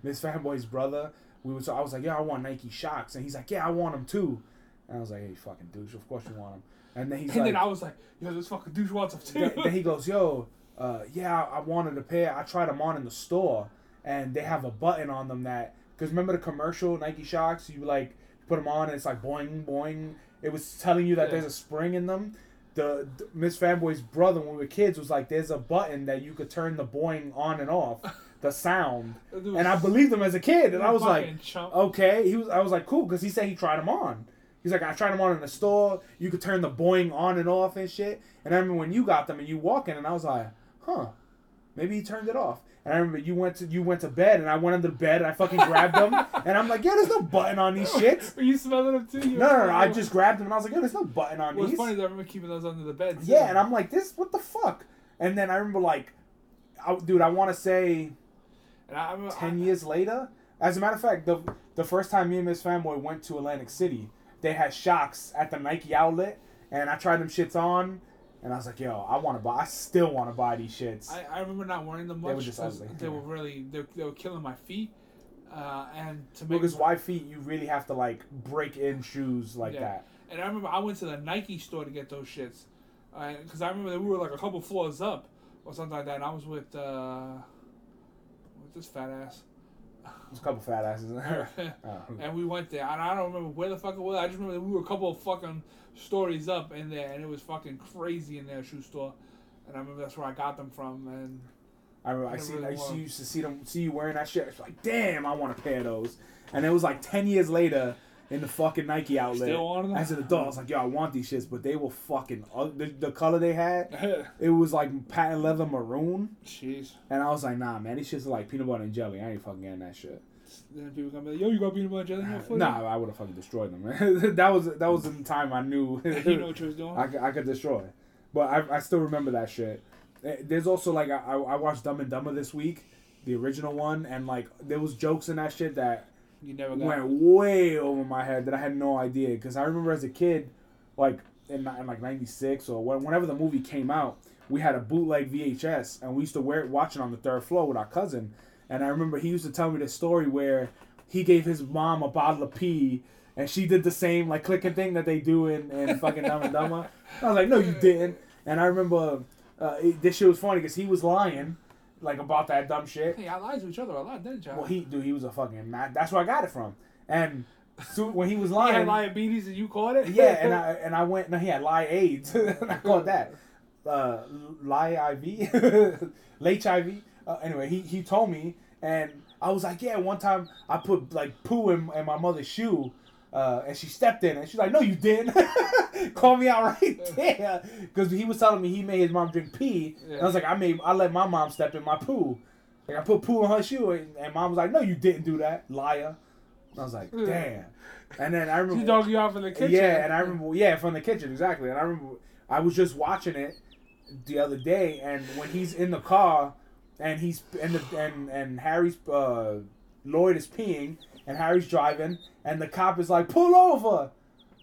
Miss Fanboy's brother, we were. I was like, yeah, I want Nike Shax, and he's like, yeah, I want them too. And I was like, hey, fucking douche, of course you want them. And then he's and like, then I was like, yo, this fucking douche wants them too. Then, then he goes, yo, uh, yeah, I wanted a pair. I tried them on in the store, and they have a button on them that because remember the commercial Nike Shax, you like put them on and it's like boing boing. It was telling you that yeah. there's a spring in them. The, the Miss Fanboy's brother, when we were kids, was like, there's a button that you could turn the boing on and off, the sound. And I believed him as a kid. And I was like, chump. okay. He was. I was like, cool, because he said he tried them on. He's like, I tried them on in the store. You could turn the boing on and off and shit. And I remember when you got them and you walk in, and I was like, huh, maybe he turned it off. And I remember you went to you went to bed, and I went under bed, and I fucking grabbed them, and I'm like, yeah, there's no button on these shits. Were you smelling them too? You no, no, no, I just grabbed them, and I was like, yeah, there's no button on What's these. What's funny is I remember keeping those under the bed. Too. Yeah, and I'm like, this, what the fuck? And then I remember like, I, dude, I want to say, and I remember, ten I, years later. As a matter of fact, the the first time me and Miss Fanboy went to Atlantic City, they had Shax at the Nike outlet, and I tried them shits on. And I was like, yo, I want to buy. I still want to buy these shits. I, I remember not wearing them much. They were just ugly. They yeah. were really, they, they were killing my feet. Uh, and to make because wide feet, you really have to like break in shoes like yeah. that. And I remember I went to the Nike store to get those shits, because uh, I remember that we were like a couple floors up or something like that. And I was with uh, with this fat ass. There's a couple fat asses in there. oh. And we went there. And I don't remember where the fuck it was. I just remember we were a couple of fucking stories up in there. And it was fucking crazy in their shoe store. And I remember that's where I got them from. And I remember I, see, really I used, to, used to see them, see you wearing that shit. It's like, damn, I want a pair of those. And it was like ten years later. in the fucking Nike outlet. Still wanted them? As an adult, I was like, yo, I want these shits, but they were fucking... Uh, the, the color they had, it was like patent leather maroon. Jeez. And I was like, nah, man, these shits are like peanut butter and jelly. I ain't fucking getting that shit. Then people come like, yo, you got peanut butter and jelly in your foot? Nah, I would have fucking destroyed them, man. that was that was the time I knew... you know what you was doing? I, I could destroy. But I I still remember that shit. There's also, like, I, I watched Dumb and Dumber this week, the original one, and, like, there was jokes in that shit that... You never got went way over my head that I had no idea. Because I remember as a kid, like, in, in like, ninety-six or when, whenever the movie came out, we had a bootleg V H S, and we used to wear it, watch it on the third floor with our cousin. And I remember he used to tell me this story where he gave his mom a bottle of pee, and she did the same, like, clicking thing that they do in, in fucking Dumb and Dumber. I was like, no, you didn't. And I remember uh, it, this shit was funny because he was lying. Like, about that dumb shit. Hey, I lied to each other a lot, didn't y'all? Well, he, dude, he was a fucking mad. That's where I got it from. And so, when he was lying. He had liabetes and you caught it? Yeah, and I and I went, no, he had lie AIDS. and I caught that. Uh, lie I V? Late I V? Uh, anyway, he, he told me, and I was like, yeah, one time I put, like, poo in, in my mother's shoe. Uh, and she stepped in, and she's like, no, you didn't. Call me out right there. Because he was telling me he made his mom drink pee. Yeah. And I was like, I made, I let my mom step in my poo. Like, I put poo in her shoe, and, and mom was like, no, you didn't do that, liar. And I was like, damn. And then I remember... She dogged you out from the kitchen. Yeah, and I remember... Yeah, from the kitchen, exactly. And I remember... I was just watching it the other day, and when he's in the car, and he's... And, the, and, and Harry's... Uh, Lloyd is peeing, and Harry's driving, and the cop is like, pull over!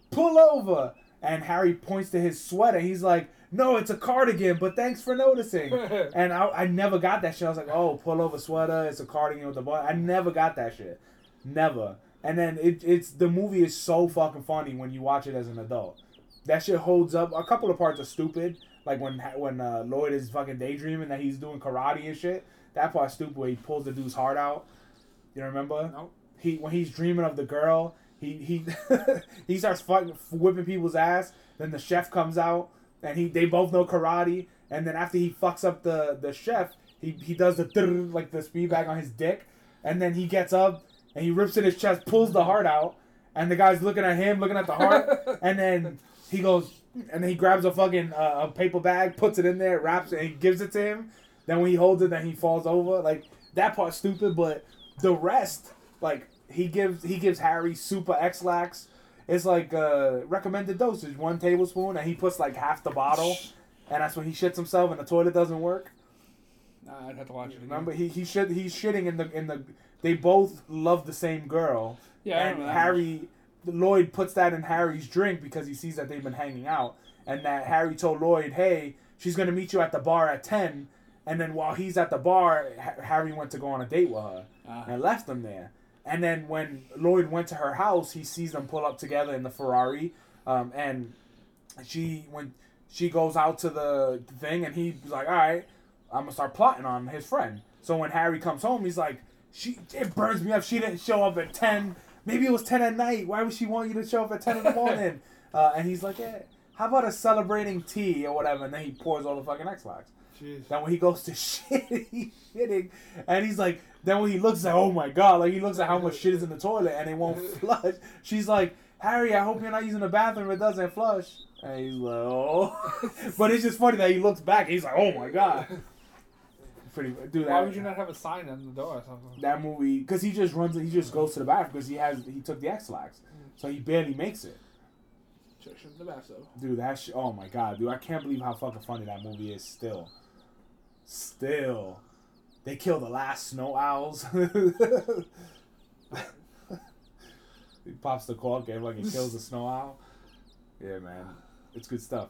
Pull over! And Harry points to his sweater. He's like, no, it's a cardigan, but thanks for noticing. and I, I never got that shit. I was like, oh, pull over sweater, it's a cardigan with the button. I never got that shit. Never. And then it, it's the movie is so fucking funny when you watch it as an adult. That shit holds up. A couple of parts are stupid, like when when uh, Lloyd is fucking daydreaming that he's doing karate and shit. That part's stupid where he pulls the dude's heart out. You remember? Nope. He when he's dreaming of the girl, he he he starts fucking whipping people's ass. Then the chef comes out, and he they both know karate. And then after he fucks up the, the chef, he he does the like the speed bag on his dick, and then he gets up and he rips in his chest, pulls the heart out, and the guy's looking at him, looking at the heart, and then he goes and then he grabs a fucking uh, a paper bag, puts it in there, wraps it, and he gives it to him. Then when he holds it, then he falls over. Like that part's stupid, but. The rest, like, he gives he gives Harry super X-Lax. It's like uh, recommended dosage, one tablespoon, and he puts, like, half the bottle, and that's when he shits himself and the toilet doesn't work. Nah, I'd have to watch it again. Remember, he, he shit, he's shitting in the... in the. They both love the same girl, yeah, and Harry... Lloyd puts that in Harry's drink because he sees that they've been hanging out, and that Harry told Lloyd, hey, she's going to meet you at the bar at ten, and then while he's at the bar, Harry went to go on a date with her. Uh-huh. And left them there. And then when Lloyd went to her house, he sees them pull up together in the Ferrari. Um, and she when she goes out to the thing, and he's like, all right, I'm going to start plotting on his friend. So when Harry comes home, he's like, "She it burns me up. She didn't show up at ten. Maybe it was ten at night. Why would she want you to show up at ten in the morning? uh, and he's like, yeah, how about a celebrating tea or whatever? And then he pours all the fucking Xbox. Jeez. Then when he goes to shit, he's shitting. And he's like, then when he looks like, oh my God, like he looks at how much shit is in the toilet and it won't flush. She's like, Harry, I hope you're not using the bathroom. It doesn't flush. And he's like, oh. But it's just funny that he looks back and he's like, oh my God. Pretty, dude, why that, would you not have a sign on the door or something? That movie, because he just runs, he just goes to the bathroom because he has, he took the X-Lax. So he barely makes it. The bathtub. Dude, that shit, oh my God, dude. I can't believe how fucking funny that movie is still. Still. They kill the last snow owls. He pops the cork and fucking kills the snow owl. Yeah, man. It's good stuff.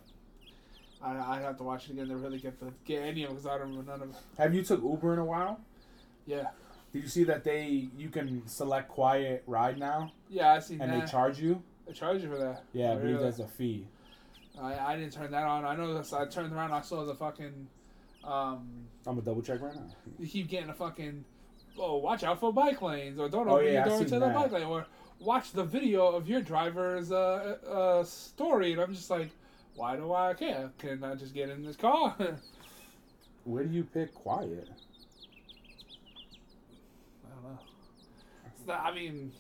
I I have to watch it again to really get the, get any of them because I don't remember none of them. Have you took Uber in a while? Yeah. Did you see that they you can select quiet ride now? Yeah, I seen and that. And they charge you? They charge you for that. Yeah, I believe that's a fee. I I didn't turn that on. I know this, I turned around and I saw the fucking... Um, I'm gonna double check right now. You keep getting a fucking, oh, watch out for bike lanes, or don't open oh, yeah, your door to the bike lane, or watch the video of your driver's uh, uh, story. And I'm just like, why do I care? Can I just get in this car? Where do you pick quiet? I don't know. It's not, I mean,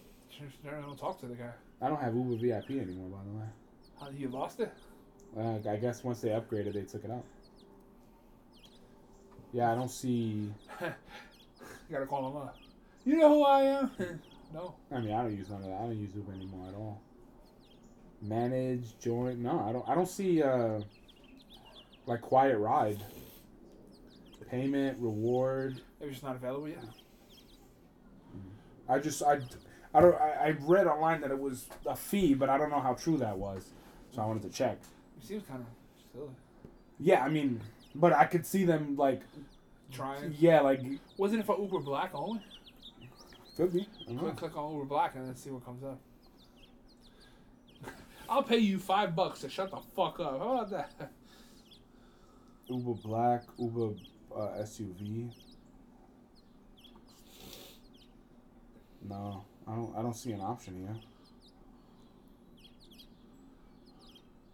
I don't talk to the guy. I don't have Uber V I P anymore, by the way. How, you lost it? Uh, I guess once they upgraded, they took it out. Yeah, I don't see... You gotta call them up. You know who I am? No. I mean, I don't use none of that. I don't use Uber anymore at all. Manage, join... No, I don't I don't see, uh, like, Quiet Ride. Payment, reward... They're just not available yet. I just... I, I, don't, I, I read online that it was a fee, but I don't know how true that was. So I wanted to check. It seems kind of silly. Yeah, I mean... But I could see them, like... Trying? Yeah, like... Wasn't it for Uber Black only? Could be. Click, click on Uber Black and then see what comes up. I'll pay you five bucks to shut the fuck up. How about that? Uber Black, Uber uh, S U V. No, I don't. I don't see an option here.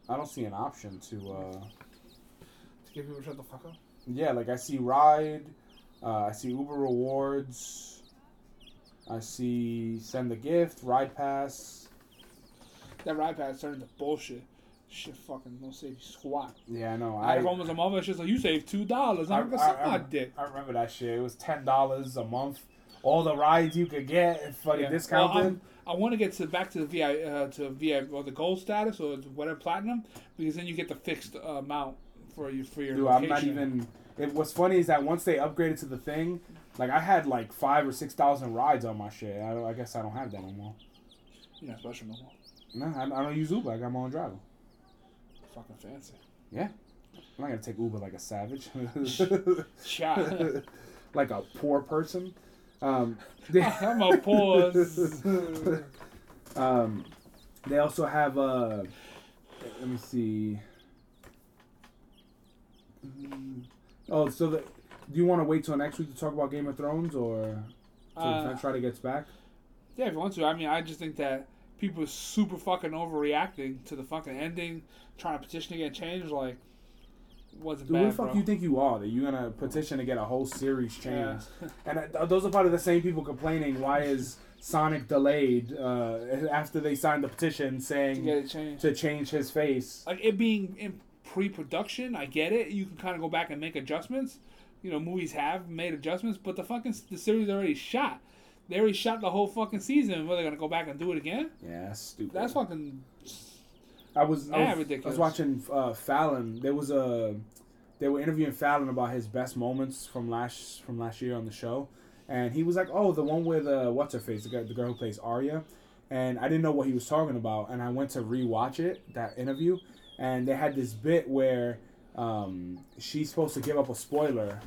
I don't see an option to... Uh, Give people shut the fuck up? Yeah, like I see Ride, uh, I see Uber Rewards, I see Send the Gift, Ride Pass. That Ride Pass turned into bullshit. Shit fucking don't save you squat. Yeah, I know. I have almost a month and she's like, you saved two dollars. I'm like, suck my dick. I remember that shit. It was ten dollars a month. All the rides you could get if fucking yeah. discounted. Well, I want to get to back to the V I, uh, to V I, or the gold status or whatever, platinum, because then you get the fixed uh, amount. For you, for your Dude, location. I'm not even. It, what's funny is that once they upgraded to the thing, like I had like five or six thousand rides on my shit. I, I guess I don't have that no more. You're not special no more. No, nah, I, I don't use Uber. I got my own driver. Fucking fancy. Yeah, I'm not gonna take Uber like a savage. Like a poor person. Um, they, I'm a poor. um, they also have a. Uh, let me see. Oh, so the, do you want to wait till next week to talk about Game of Thrones, or to uh, try to get back? Yeah, if you want to. I mean, I just think that people are super fucking overreacting to the fucking ending, trying to petition to get changed. Like, wasn't Dude, bad, Who the fuck bro. You think you are? That you're gonna petition to get a whole series changed? Yeah. And uh, those are probably the same people complaining. Why is Sonic delayed uh, after they signed the petition saying to, get to change his face? Like it being. Imp- Pre-production, I get it. You can kind of go back and make adjustments. You know, movies have made adjustments, but the fucking the series already shot. They already shot the whole fucking season. What, they're gonna go back and do it again? Yeah, that's stupid. That's fucking. I was, I was ridiculous. I was watching uh, Fallon. There was a, they were interviewing Fallon about his best moments from last from last year on the show, and he was like, "Oh, the one with uh, what's her face, the girl, the girl who plays Arya," and I didn't know what he was talking about, and I went to rewatch it that interview. And they had this bit where um, she's supposed to give up a spoiler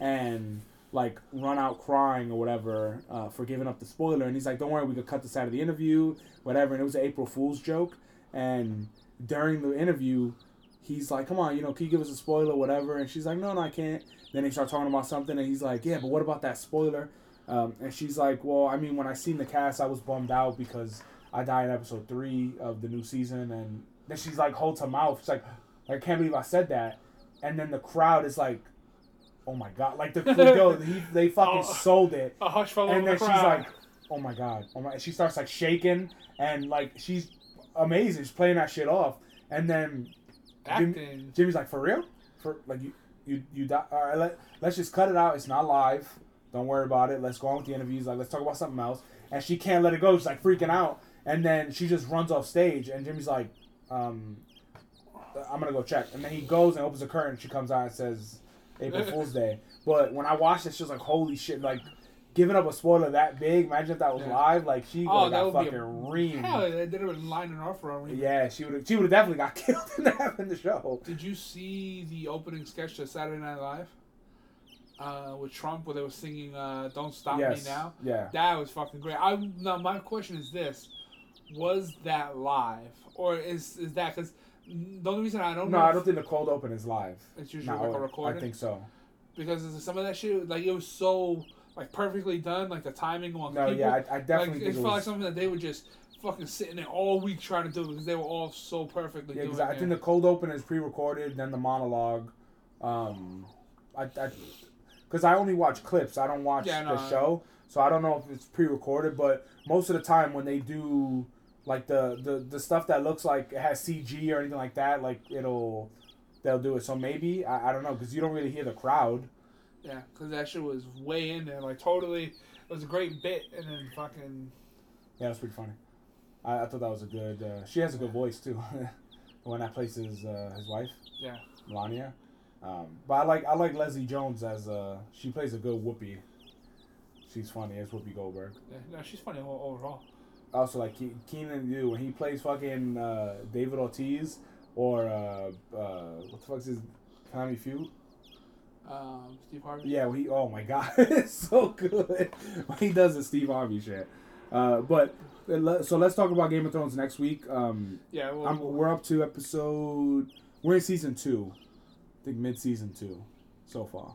and, like, run out crying or whatever uh, for giving up the spoiler. And he's like, don't worry, we could cut this out of the interview, whatever. And it was an April Fool's joke. And during the interview, he's like, come on, you know, can you give us a spoiler, whatever? And she's like, no, no, I can't. Then they start talking about something, and he's like, yeah, but what about that spoiler? Um, and she's like, well, I mean, when I seen the cast, I was bummed out because I died in episode three of the new season, and... Then she's like, holds her mouth. She's like, I can't believe I said that. And then the crowd is like, oh my God. Like, the yo, he, they fucking oh, sold it. A hush fell over the crowd. And then she's like, oh my God. Oh my. And she starts, like, shaking. And, like, she's amazing. She's playing that shit off. And then Jim, Jimmy's like, for real? For Like, you, you, you die? All right, let, let's just cut it out. It's not live. Don't worry about it. Let's go on with the interviews. Like, let's talk about something else. And she can't let it go. She's, like, freaking out. And then she just runs off stage. And Jimmy's like, Um, I'm gonna go check. And then he goes and opens the curtain. She comes out and says, April Fool's Day. But when I watched this, she was like, holy shit, like, giving up a spoiler that big. Imagine if that was yeah. live. Like, she oh, got fucking reamed. Hell, they did it with lining her off for a reason. Yeah, she would have she would have definitely got killed in the, in the show. Did you see the opening sketch to Saturday Night Live? Uh, with Trump, where they were singing uh, Don't Stop yes. Me Now? Yeah. That was fucking great. I Now, my question is this. Was that live? Or is is that because the only reason I don't know. No, I don't think the cold open is live. It's usually no, like a recording. I think so. Because some of that shit, like, it was so, like, perfectly done, like the timing on no, people. No, yeah, I, I definitely like, think it, it felt was... like something that they were just fucking sitting there all week trying to do because they were all so perfectly yeah, doing it. Yeah, I think the cold open is pre-recorded, then the monologue. Um, I, I because I only watch clips. I don't watch yeah, no, the show, so I don't know if it's pre-recorded. But most of the time when they do like the, the, the stuff that looks like it has C G or anything like that, like it'll they'll do it. So maybe I, I don't know, because you don't really hear the crowd. Yeah, because that shit was way in there, like totally. It was a great bit, and then fucking. Yeah, that's pretty funny. I, I thought that was a good. Uh, she has a good voice too. The one that plays his uh, his wife. Yeah. Melania. Um, but I like I like Leslie Jones as uh she plays a good Whoopi. She's funny as Whoopi Goldberg. Yeah, no, she's funny overall. Also, like Ke- Keenan, dude, when he plays fucking uh, David Ortiz or uh, uh, what the fuck's his Tommy Feud? Um, Steve Harvey. Yeah, he. Oh my god, it's so good when he does the Steve Harvey shit. Uh, but so let's talk about Game of Thrones next week. Um, yeah, we'll, I'm, we're up to episode. We're in season two. I think mid-season two, so far.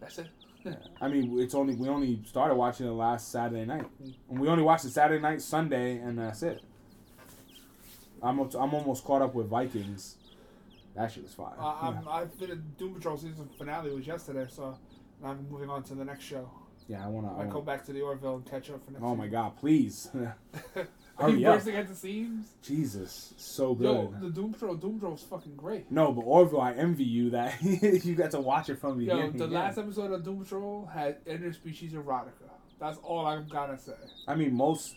That's it. Yeah. I mean, it's only we only started watching it last Saturday night, and we only watched it Saturday night, Sunday, and that's it. I'm up to, I'm almost caught up with Vikings. That shit was fire. Uh, I'm, yeah. I did a Doom Patrol season finale was yesterday, so I'm moving on to the next show. Yeah, I wanna. I, I wanna. go back to the Orville and catch up for next. Oh my season. God, please. Are you bursting at the seams? Jesus, so good. Yo, the Doom Patrol, Doom Patrol's fucking great. No, but Orville, I envy you that you got to watch it from the beginning. Yo, the yeah. last episode of Doom Patrol had interspecies erotica. That's all I've gotta say. I mean, most.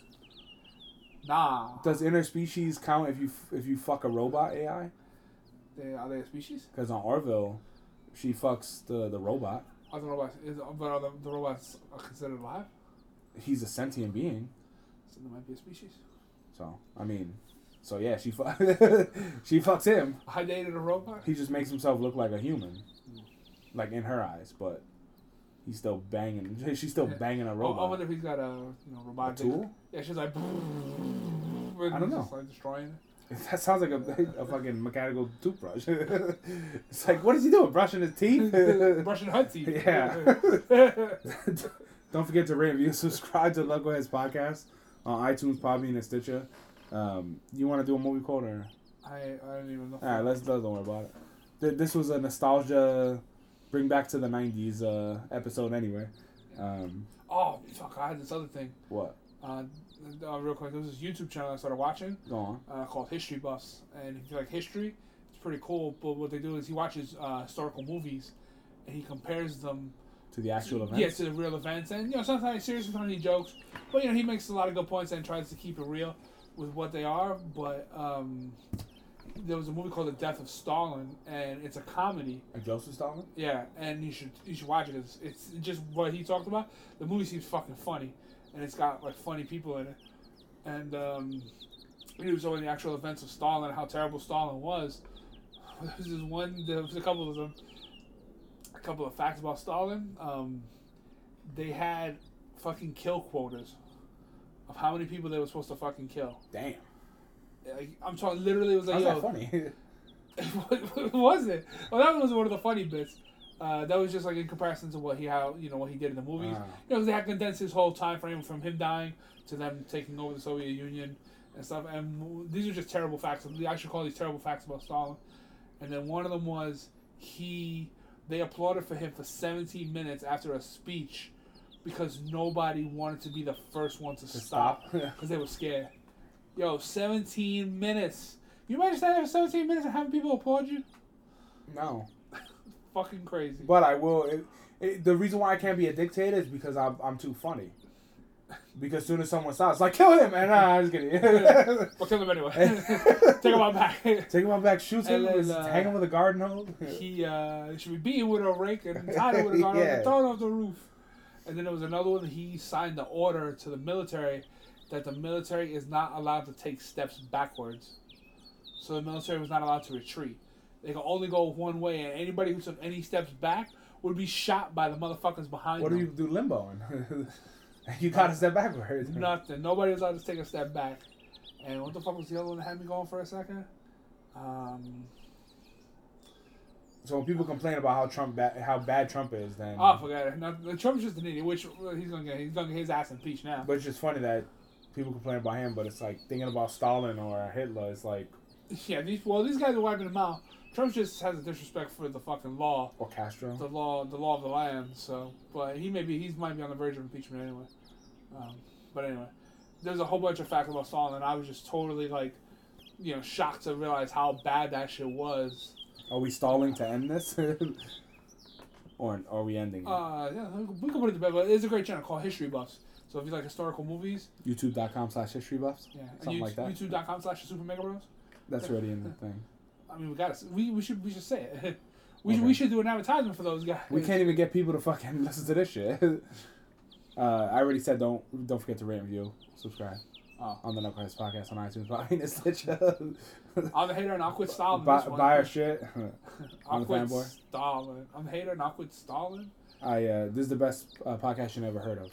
Nah. Does interspecies count if you if you fuck a robot A I? They, are they a species? Because on Orville, she fucks the the robot. Are the robots? Is, but are the, the robots are considered alive? He's a sentient being. So there might be a species. So, I mean, so yeah, she fu- she fucks him. I dated a robot? He just makes himself look like a human. Mm. Like, in her eyes, but he's still banging. She's still yeah. banging a robot. I wonder if he's got a, you know, robotic a tool? Yeah, she's like... I don't know. Just, like, destroying it. That sounds like a, a fucking mechanical toothbrush. It's like, what is he doing? Brushing his teeth? Brushing her teeth. Yeah. Don't forget to rate, review, subscribe to Knucklehead's Podcast. On iTunes, Podbean, and Stitcher. Um, you want to do a movie quote or? I I don't even know. All right, let's don't worry about it. Th- this was a nostalgia, bring back to the nineties uh, episode anyway. Um, oh fuck! I had this other thing. What? Uh, uh, real quick, there was this YouTube channel I started watching. Go on. Uh, called History Buffs, and if you like history, it's pretty cool. But what they do is he watches uh, historical movies, and he compares them. To the actual events? Yeah, to the real events. And, you know, sometimes he's serious, sometimes he jokes. But, you know, he makes a lot of good points and tries to keep it real with what they are. But um, there was a movie called The Death of Stalin, and it's a comedy. And Joseph Stalin? Yeah, and you should you should watch it. It's, it's just what he talked about. The movie seems fucking funny, and it's got, like, funny people in it. And um, he was showing the actual events of Stalin, how terrible Stalin was. There was this one, there was a couple of them. Couple of facts about Stalin. Um, they had fucking kill quotas of how many people they were supposed to fucking kill. Damn. Like, I'm talking literally it was like, how's yo, that funny? It wasn't. Well, that was one of the funny bits. Uh, that was just like in comparison to what he how you know what he did in the movies. Uh, you know, they had condensed his whole time frame from him dying to them taking over the Soviet Union and stuff. And these are just terrible facts. I should call these terrible facts about Stalin. And then one of them was he. They applauded for him for seventeen minutes after a speech because nobody wanted to be the first one to, to stop because they were scared. Yo, seventeen minutes. You might stand for seventeen minutes and having people applaud you? No. Fucking crazy. But I will. It, it, the reason why I can't be a dictator is because I'm, I'm too funny. Because as soon as someone stops, like, kill him! And nah, I'm just kidding. We'll kill him anyway. Take him out back. Take him out back, shoot him, then, uh, hang him with a garden hose. He uh, should be beaten with a rake and tied him with a garden hose yeah. and thrown off the roof. And then there was another one. He signed the order to the military that the military is not allowed to take steps backwards. So the military was not allowed to retreat. They could only go one way, and anybody who took any steps back would be shot by the motherfuckers behind what them. What do you do limbo in? You got to step backwards. Nothing. Nobody was allowed to take a step back. And what the fuck was the other one that had me going for a second? Um, so when people complain about how Trump, ba- how bad Trump is, then oh, I forgot it. Now, Trump's just an idiot, which he's gonna get. He's gonna get his ass impeached now. But it's just funny that people complain about him, but it's like thinking about Stalin or Hitler. It's like Yeah, these well, these guys are wiping them out. Trump just has a disrespect for the fucking law. Or Castro. The law, the law of the land. So, but he may be, he might be on the verge of impeachment anyway. Um, but anyway, there's a whole bunch of facts about Fallon, and I was just totally like, you know, shocked to realize how bad that shit was. Are we stalling to end this? Or are we ending it? Uh, yeah, we can put it to bed, but it's a great channel called History Buffs. So if you like historical movies... YouTube.com slash History Buffs? Yeah. Something you, like that? YouTube.com slash Super Mega Bros? That's already in the thing. I mean, we gotta... We, we, should, we should say it. We, okay. should, we should do an advertisement for those guys. We can't even get people to fucking listen to this shit. uh, I already said don't don't forget to rate and review. Subscribe. Oh. On the Knucklehead's Podcast on iTunes. But I mean, it's the I'm a hater and I'll quit stalling. Buy, buy our shit. I'll quit stalling. I'm a hater and I'll quit stalling. I, uh, this is the best uh, podcast you've ever heard of.